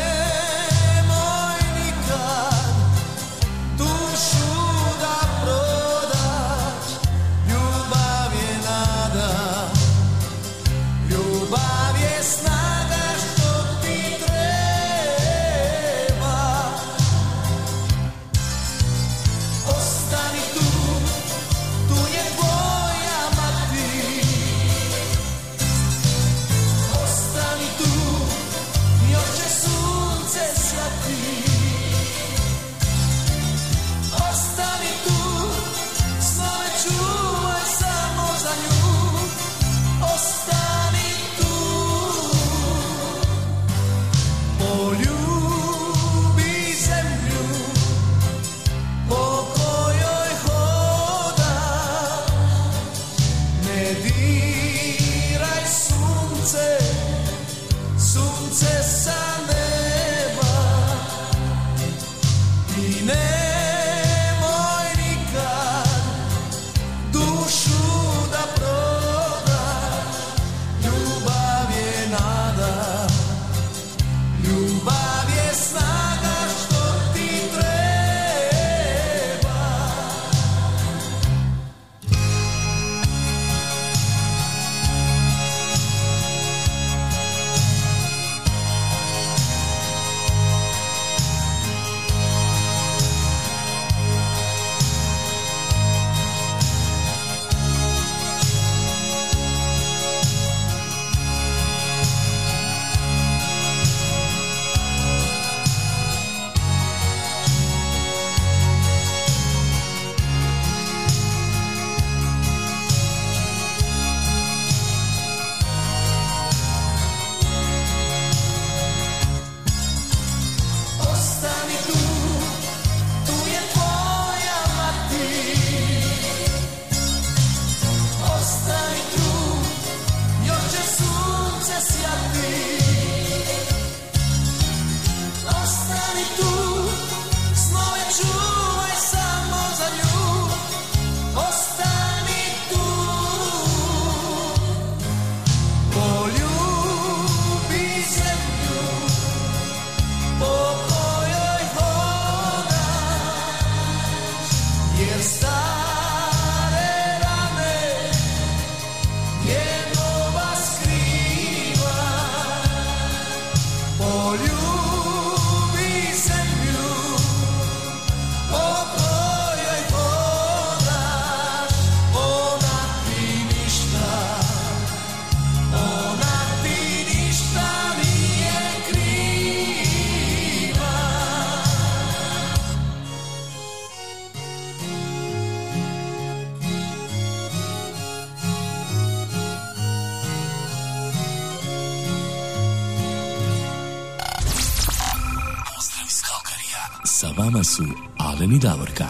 su Alen i Davorka.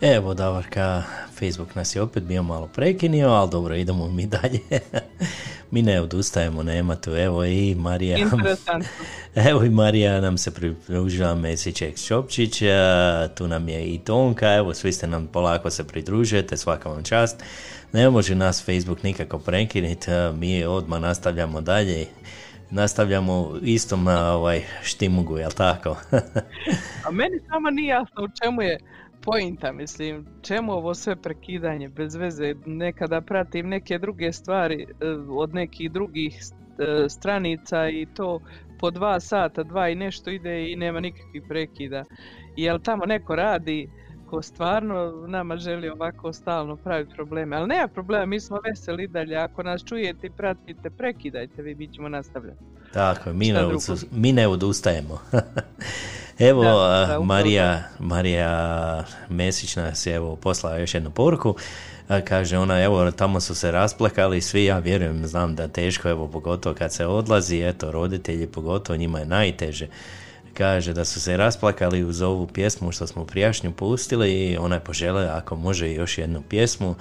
Evo, Davorka, Facebook nas je opet bio malo prekinio, ali dobro, idemo mi dalje. Mi ne odustajemo, nema tu. Evo i Marija. Evo i Marija nam se pridružila, Mesić Čopčić, tu nam je i Tonka, evo svi ste nam polako se pridružujete, svaka vam čast. Ne može nas Facebook nikako prekiniti, mi odmah nastavljamo dalje. nastavljamo istom ovaj, štimugu, jel tako? A meni samo nije jasno u čemu je pointa, mislim, čemu ovo sve prekidanje, bez veze, nekada pratim neke druge stvari od nekih drugih stranica i to po dva sata, dva i nešto ide i nema nikakvih prekida. Jel tamo neko radi ko stvarno nama želi ovako stalno praviti probleme, ali nema problema, mi smo veseli dalje, ako nas čujete i pratite, prekidajte, vi mi ćemo nastavljati. Tako, mi, ne, mi ne odustajemo. Evo, da, da, Marija, Marija Mesić nas je evo, poslala još jednu poruku. Kaže ona, evo, tamo su se rasplakali svi, ja vjerujem, znam da teško, evo, pogotovo kad se odlazi, eto, roditelji, pogotovo njima je najteže. Kaže da su se rasplakali uz ovu pjesmu što smo prijašnju pustili i ona je požele, ako može, još jednu pjesmu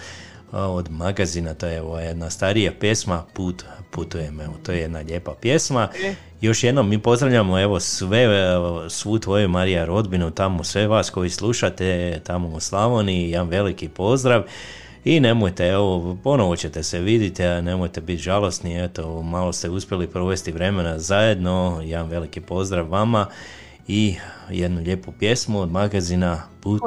od magazina, to je evo, jedna starija pjesma, Put, putujem, evo, to je jedna lijepa pjesma. Još jednom mi pozdravljamo evo sve, svu tvoju Marija rodbinu, tamo sve vas koji slušate tamo u Slavoniji, jedan veliki pozdrav. I nemojte, evo, ponovo ćete se vidjeti, nemojte biti žalosni, eto, malo ste uspjeli provesti vremena zajedno, jedan veliki pozdrav vama i jednu lijepu pjesmu od magazina Put,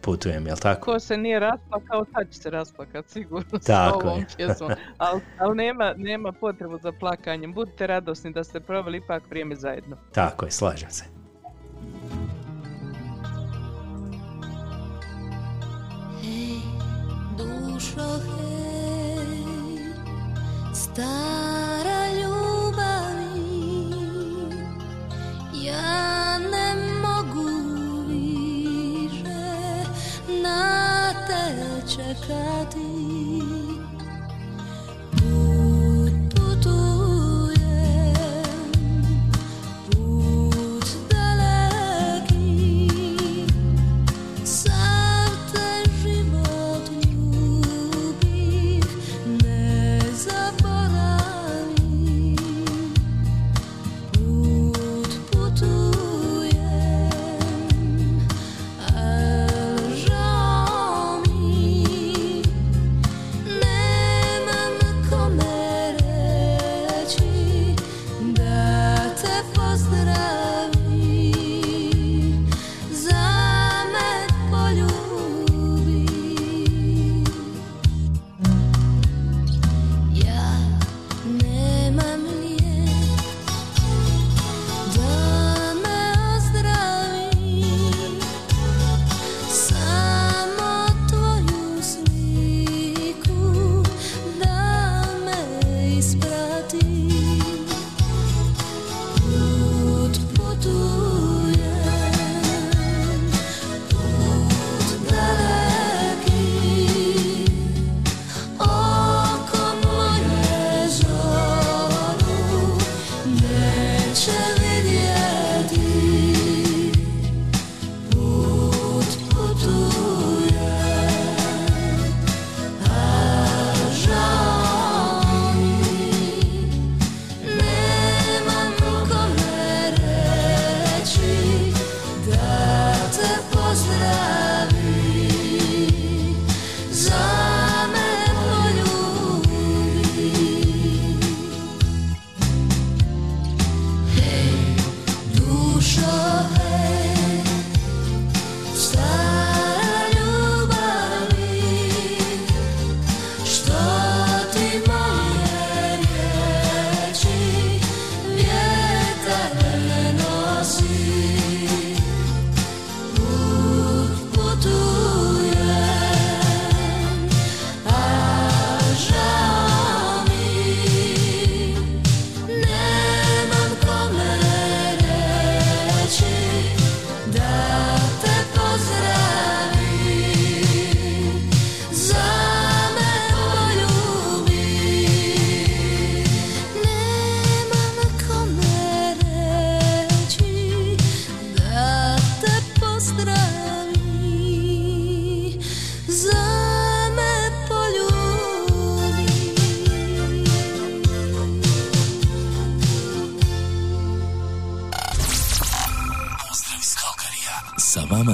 putujem, jel tako? Ko se nije rasplakao, sad će se rasplakat sigurno tako s ovom pjesmom, ali al nema, nema potrebu za plakanjem, budite radosni da ste proveli ipak vrijeme zajedno. Tako je, slažem se. Dušo, hej, stara ljubavi, ja ne mogu više na te čekati. Put putujem, put daleki, sam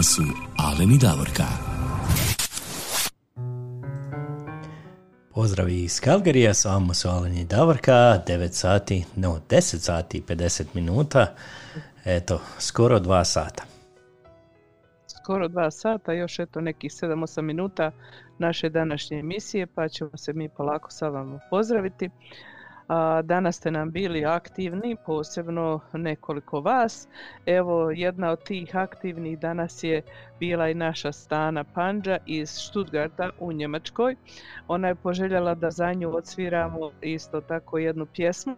su Alen i Davorka. pozdrav iz Calgaryja, s vama su Alen i Davorka, devet sati, no deset sati i pedeset minuta, eto, skoro dva sata. Skoro dva sata, još eto nekih sedam do osam minuta naše današnje emisije, pa ćemo se mi polako sa vama pozdraviti. Danas ste nam bili aktivni, posebno nekoliko vas. Evo, jedna od tih aktivnih danas je bila i naša Stana Panđa iz Stuttgarta u Njemačkoj. Ona je poželjela da za nju odsviramo isto tako jednu pjesmu,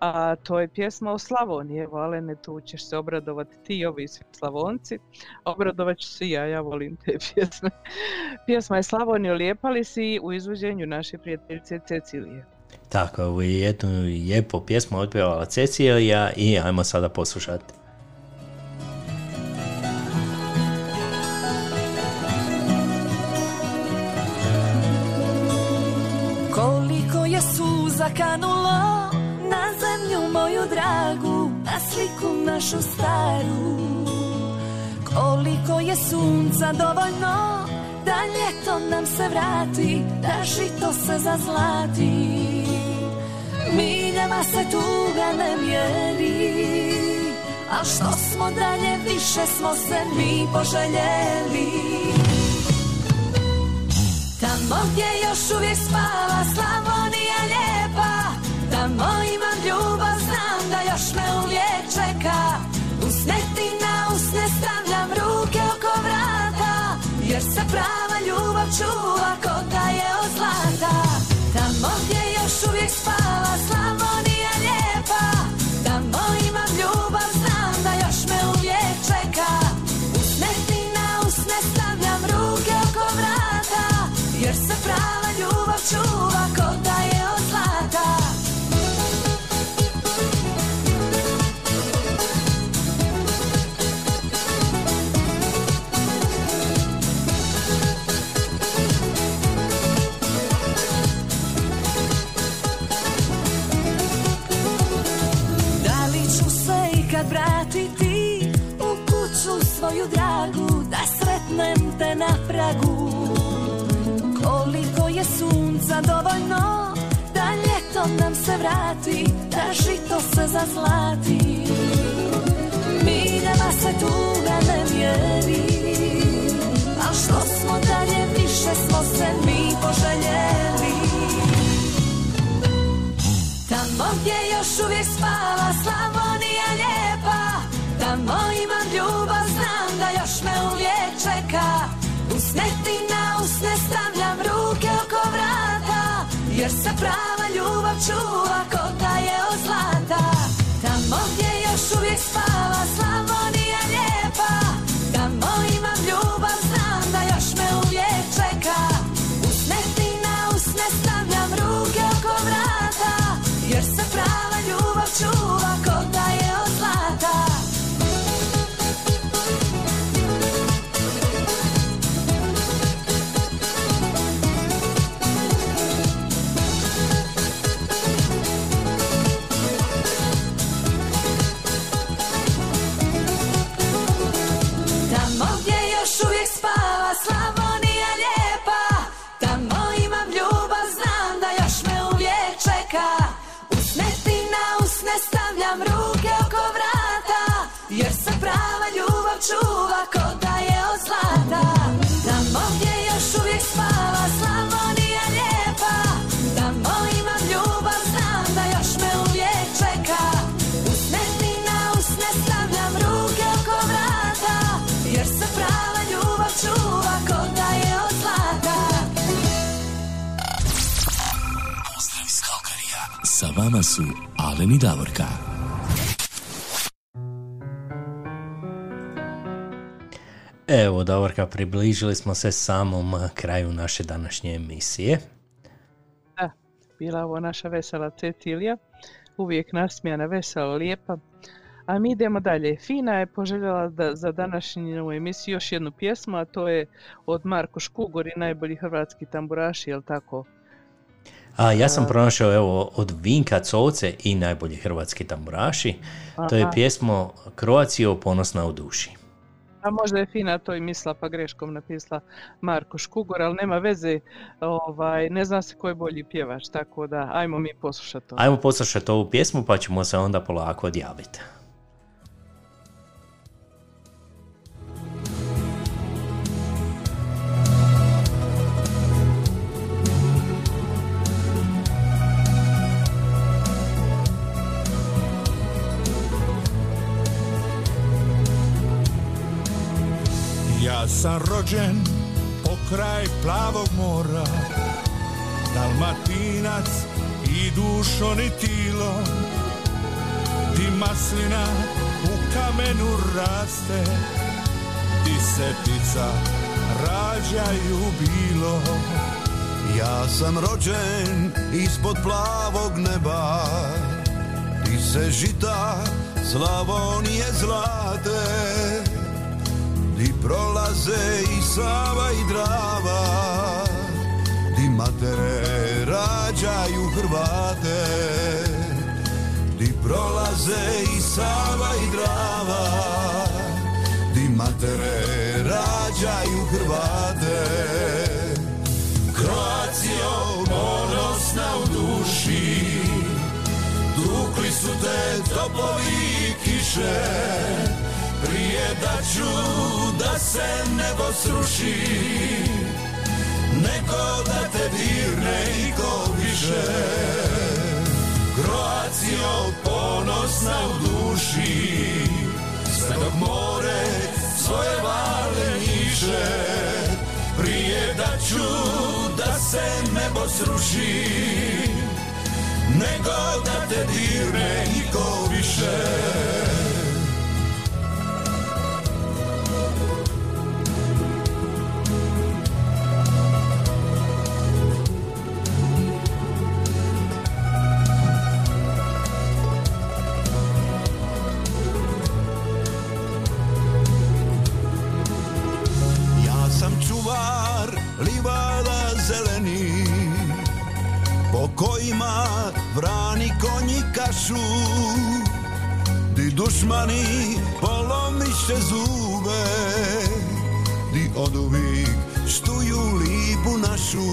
a to je pjesma o Slavoniji. Evo, Alene, tu ćeš se obradovati ti i ovi svi Slavonci. Obradovat ću se ja, ja volim te pjesme. Pjesma je Slavoniju lijepa li si u izvođenju naše prijateljice Cecilije. Tako, jednu lijepu pjesmu otpjevala Cecilija i ajmo sada poslušati. Koliko je suza kanulo na zemlju moju dragu, na sliku našu staru. Koliko je sunca dovoljno da ljeto nam se vrati, da žito se zazlati. Miljama se tuga ne mjeri, a što smo dalje više smo se mi poželjeli. Tamo gdje još uvijek spava Slavonija lijepa, tamo imam ljubav, znam da još me uvijek čeka. Usnetina usne stavljam ruke oko vrata, jer se prava ljubav čuva ko da je od zlata. Tamo gdje još uvijek spava Slavonija lijepa, tamo imam ljubav, znam da još me uvijek čeka. Usnetina usne stavljam ruke oko vrata, jer se prava ljubav čuva ko da je od zlata. Svoju dragu da sretnem te na pragu. Koliko je sunca dovoljno da ljetom nam se vrati, da žito se zazlati. Miljama se tuga ne mjeri, a što smo dalje više smo se mi poželjeli. Tamo gdje još uvijek spava Slavonija lijepa, tamo imam ljubav, znam da još me uvijek čeka. Usnetina usne stavljam ruke oko vrata, jer se prava ljubav čuva ko da je od zlata. Tamo gdje još uvijek spava Slavonija lijepa, tamo imam ljubav, znam da još me uvijek čeka. Usnetina usne stavljam ruke oko vrata, jer se prava ljubav čuva ko da je od zlata. Čuva ko da je od zlata, tamo gdje još uvijek spava Slavonija lijepa, tamo imam ljubav, znam da još me uvijek čeka. Usnetina usne stavljam ruke oko vrata, jer se prava ljubav čuva ko da je od zlata. Pozdrav iz Calgaryja, sa vama su Alen i Davorka. Evo, Davorka, približili smo se samom kraju naše današnje emisije. Da, bila ovo naša vesela Cecilija, uvijek nasmijana, vesela, lijepa. A mi idemo dalje. Fina je poželjela da za današnju emisiju još jednu pjesmu, a to je od Marko Škugor i najbolji hrvatski tamburaši, jel tako? A ja sam pronašao, evo, od Vinka Covce i najbolji hrvatski tamburaši. Aha. To je pjesmo Croatio ponosna u duši. A možda je Fina to i misla pa greškom napisala Marko Škugor, ali nema veze, ovaj, ne zna se ko je bolji pjevač, tako da ajmo mi poslušati to. Ajmo poslušati ovu pjesmu pa ćemo se onda polako odjaviti. Ja sam rođen pokraj plavog mora, Dalmatinac i dušom i tilom, di maslina u kamenu raste, di se ptica rađaju bilo. Ja sam rođen ispod plavog neba, di se žita Slavonije zlate, di prolaze i Sava i Drava, di matere rađaju Hrvate, di prolaze i Sava i Drava, di matere rađaju Hrvate. Croatio, ponosna u duši, tukli su te topovi i kiše, prije da ću da se nebo sruši, nego da te dirne i ko više. Croatio, ponosna u duši, sve dok more svoje vale niže, prije da ću da se nebo sruši, nego da te dirne i ko više. Kojima vrani konji kašu, di dušmani polomiše zube, di oduvijek štuju lipu našu.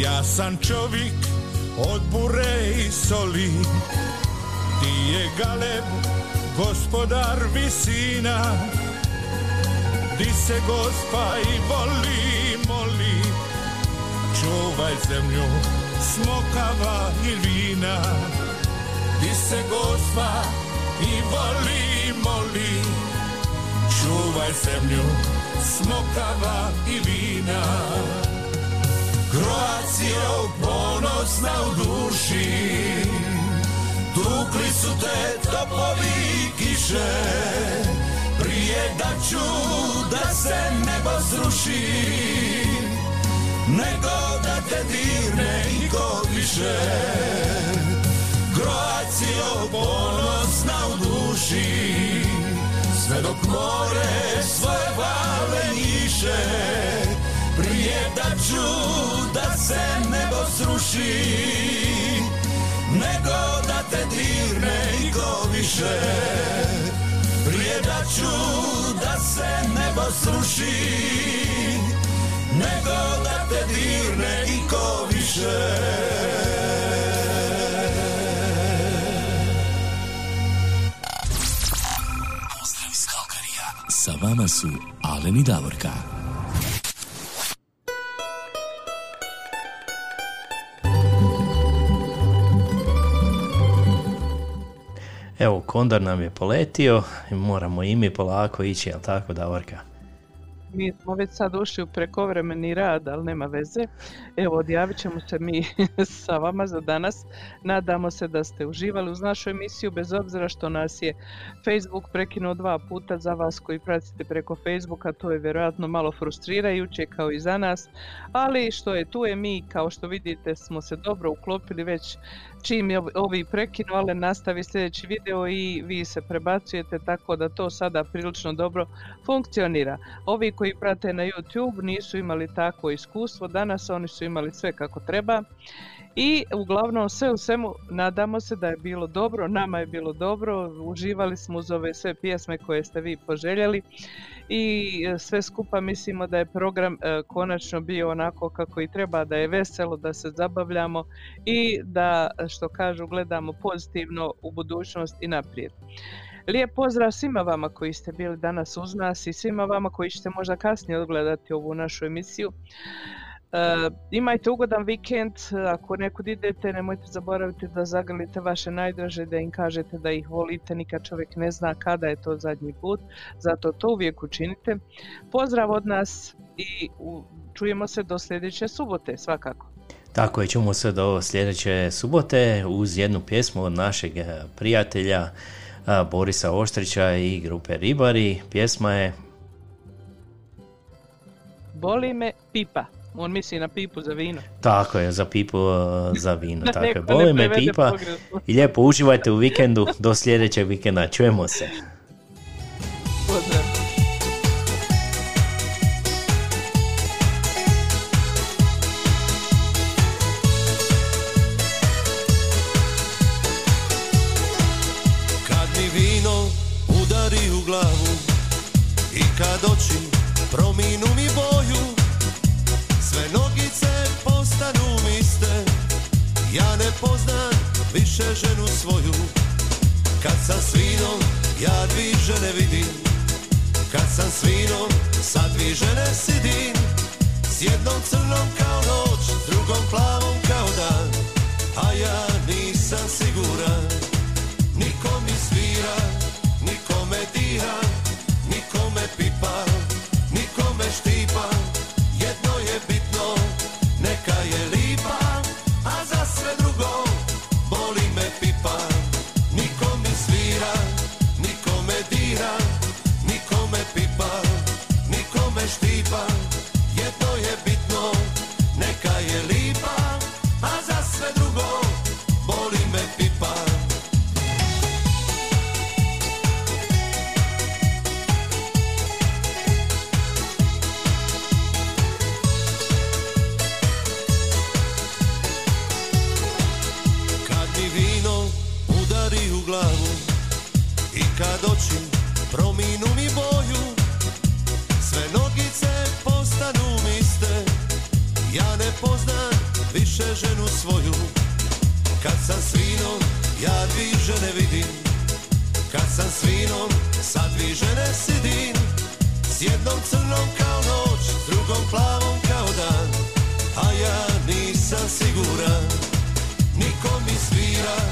Ja sam čovjek od bure i soli, di je Galeb gospodar visina, di se Gospa i voli moli, čuvaj zemlju smokava i vina, di se Gospa i voli moli, čuvaj zemlju smokava i vina. Croatio, ponosna u duši, tukli su te topovi i kiše, prije da ću da se nebo sruši, nego da te dirne i ko više. Croatio, ponosna u duši, sve dok more svoje vale njiše, prije da ću da se nebo sruši, nego da te dirne i ko više, prije da ću da se nebo sruši, nego da te dirne i ko više. Pozdrav iz Kalgarija. Sa vama su Alen i Davorka. Evo, kondor nam je poletio i moramo i mi polako ići, jel tako, Davorka? Mi smo već sad ušli u prekovremeni rad, ali nema veze. Evo, odjavit ćemo se mi sa vama za danas. Nadamo se da ste uživali uz našu emisiju, bez obzira što nas je Facebook prekinuo dva puta. Za vas koji pratite preko Facebooka, to je vjerojatno malo frustrirajuće kao i za nas. Ali što je tu je, mi, kao što vidite, smo se dobro uklopili već čim je ovi prekinu, ali nastavi sljedeći video i vi se prebacujete, tako da to sada prilično dobro funkcionira. Ovi koji prate na YouTube nisu imali takvo iskustvo danas, oni su imali sve kako treba I uglavnom sve u svemu nadamo se da je bilo dobro, nama je bilo dobro, uživali smo uz ove sve pjesme koje ste vi poželjeli i sve skupa mislimo da je program e, konačno bio onako kako i treba, da je veselo, da se zabavljamo i da, što kažu, gledamo pozitivno u budućnost i naprijed. Lijep pozdrav svima vama koji ste bili danas uz nas i svima vama koji ćete možda kasnije odgledati ovu našu emisiju. E, imajte ugodan vikend, ako nekud idete nemojte zaboraviti da zagrlite vaše najdraže, da im kažete da ih volite, nikad čovjek ne zna kada je to zadnji put, zato to uvijek učinite. Pozdrav od nas i u, čujemo se do sljedeće subote svakako. Tako je, čujemo se do sljedeće subote uz jednu pjesmu od našeg prijatelja Borisa Oštrića i grupe Ribari. Pjesma je Boli me pipa. On misli na pipu za vino. Tako je, za pipu za vino. Tako je. Boli me pipa i lijepo uživajte u vikendu. Do sljedećeg vikenda. Čujemo se. Pozdrav. Kad mi vino udari u glavu i kad oči prominu mi boju, sve nogice postanu miste, ja ne poznam više ženu svoju. Kad sam s vinom, ja dvi žene vidim, kad sam s vinom, sa dvi žene sidim, s jednom crnom kao noć, s drugom plavom kao dan, a ja nisam siguran. Niko mi svira, niko me dira, niko me pipa, niko me štipa, jedno je bitno, neka je lipa, a za sve drugo boli me pipa. Niko mi svira, niko me dira, niko me pipa, niko me štipa, jedno je bitno, neka je lipa, a za sve drugo boli me pipa. I kad oči prominu mi boju, sve nogice postanu miste, ja ne poznam više ženu svoju. Kad sam s vinom, ja dvi žene vidim, kad sam s vinom, sa dvi žene sidim, s jednom crnom kao noć, s drugom plavom kao dan, a ja nisam siguran. Niko mi svira,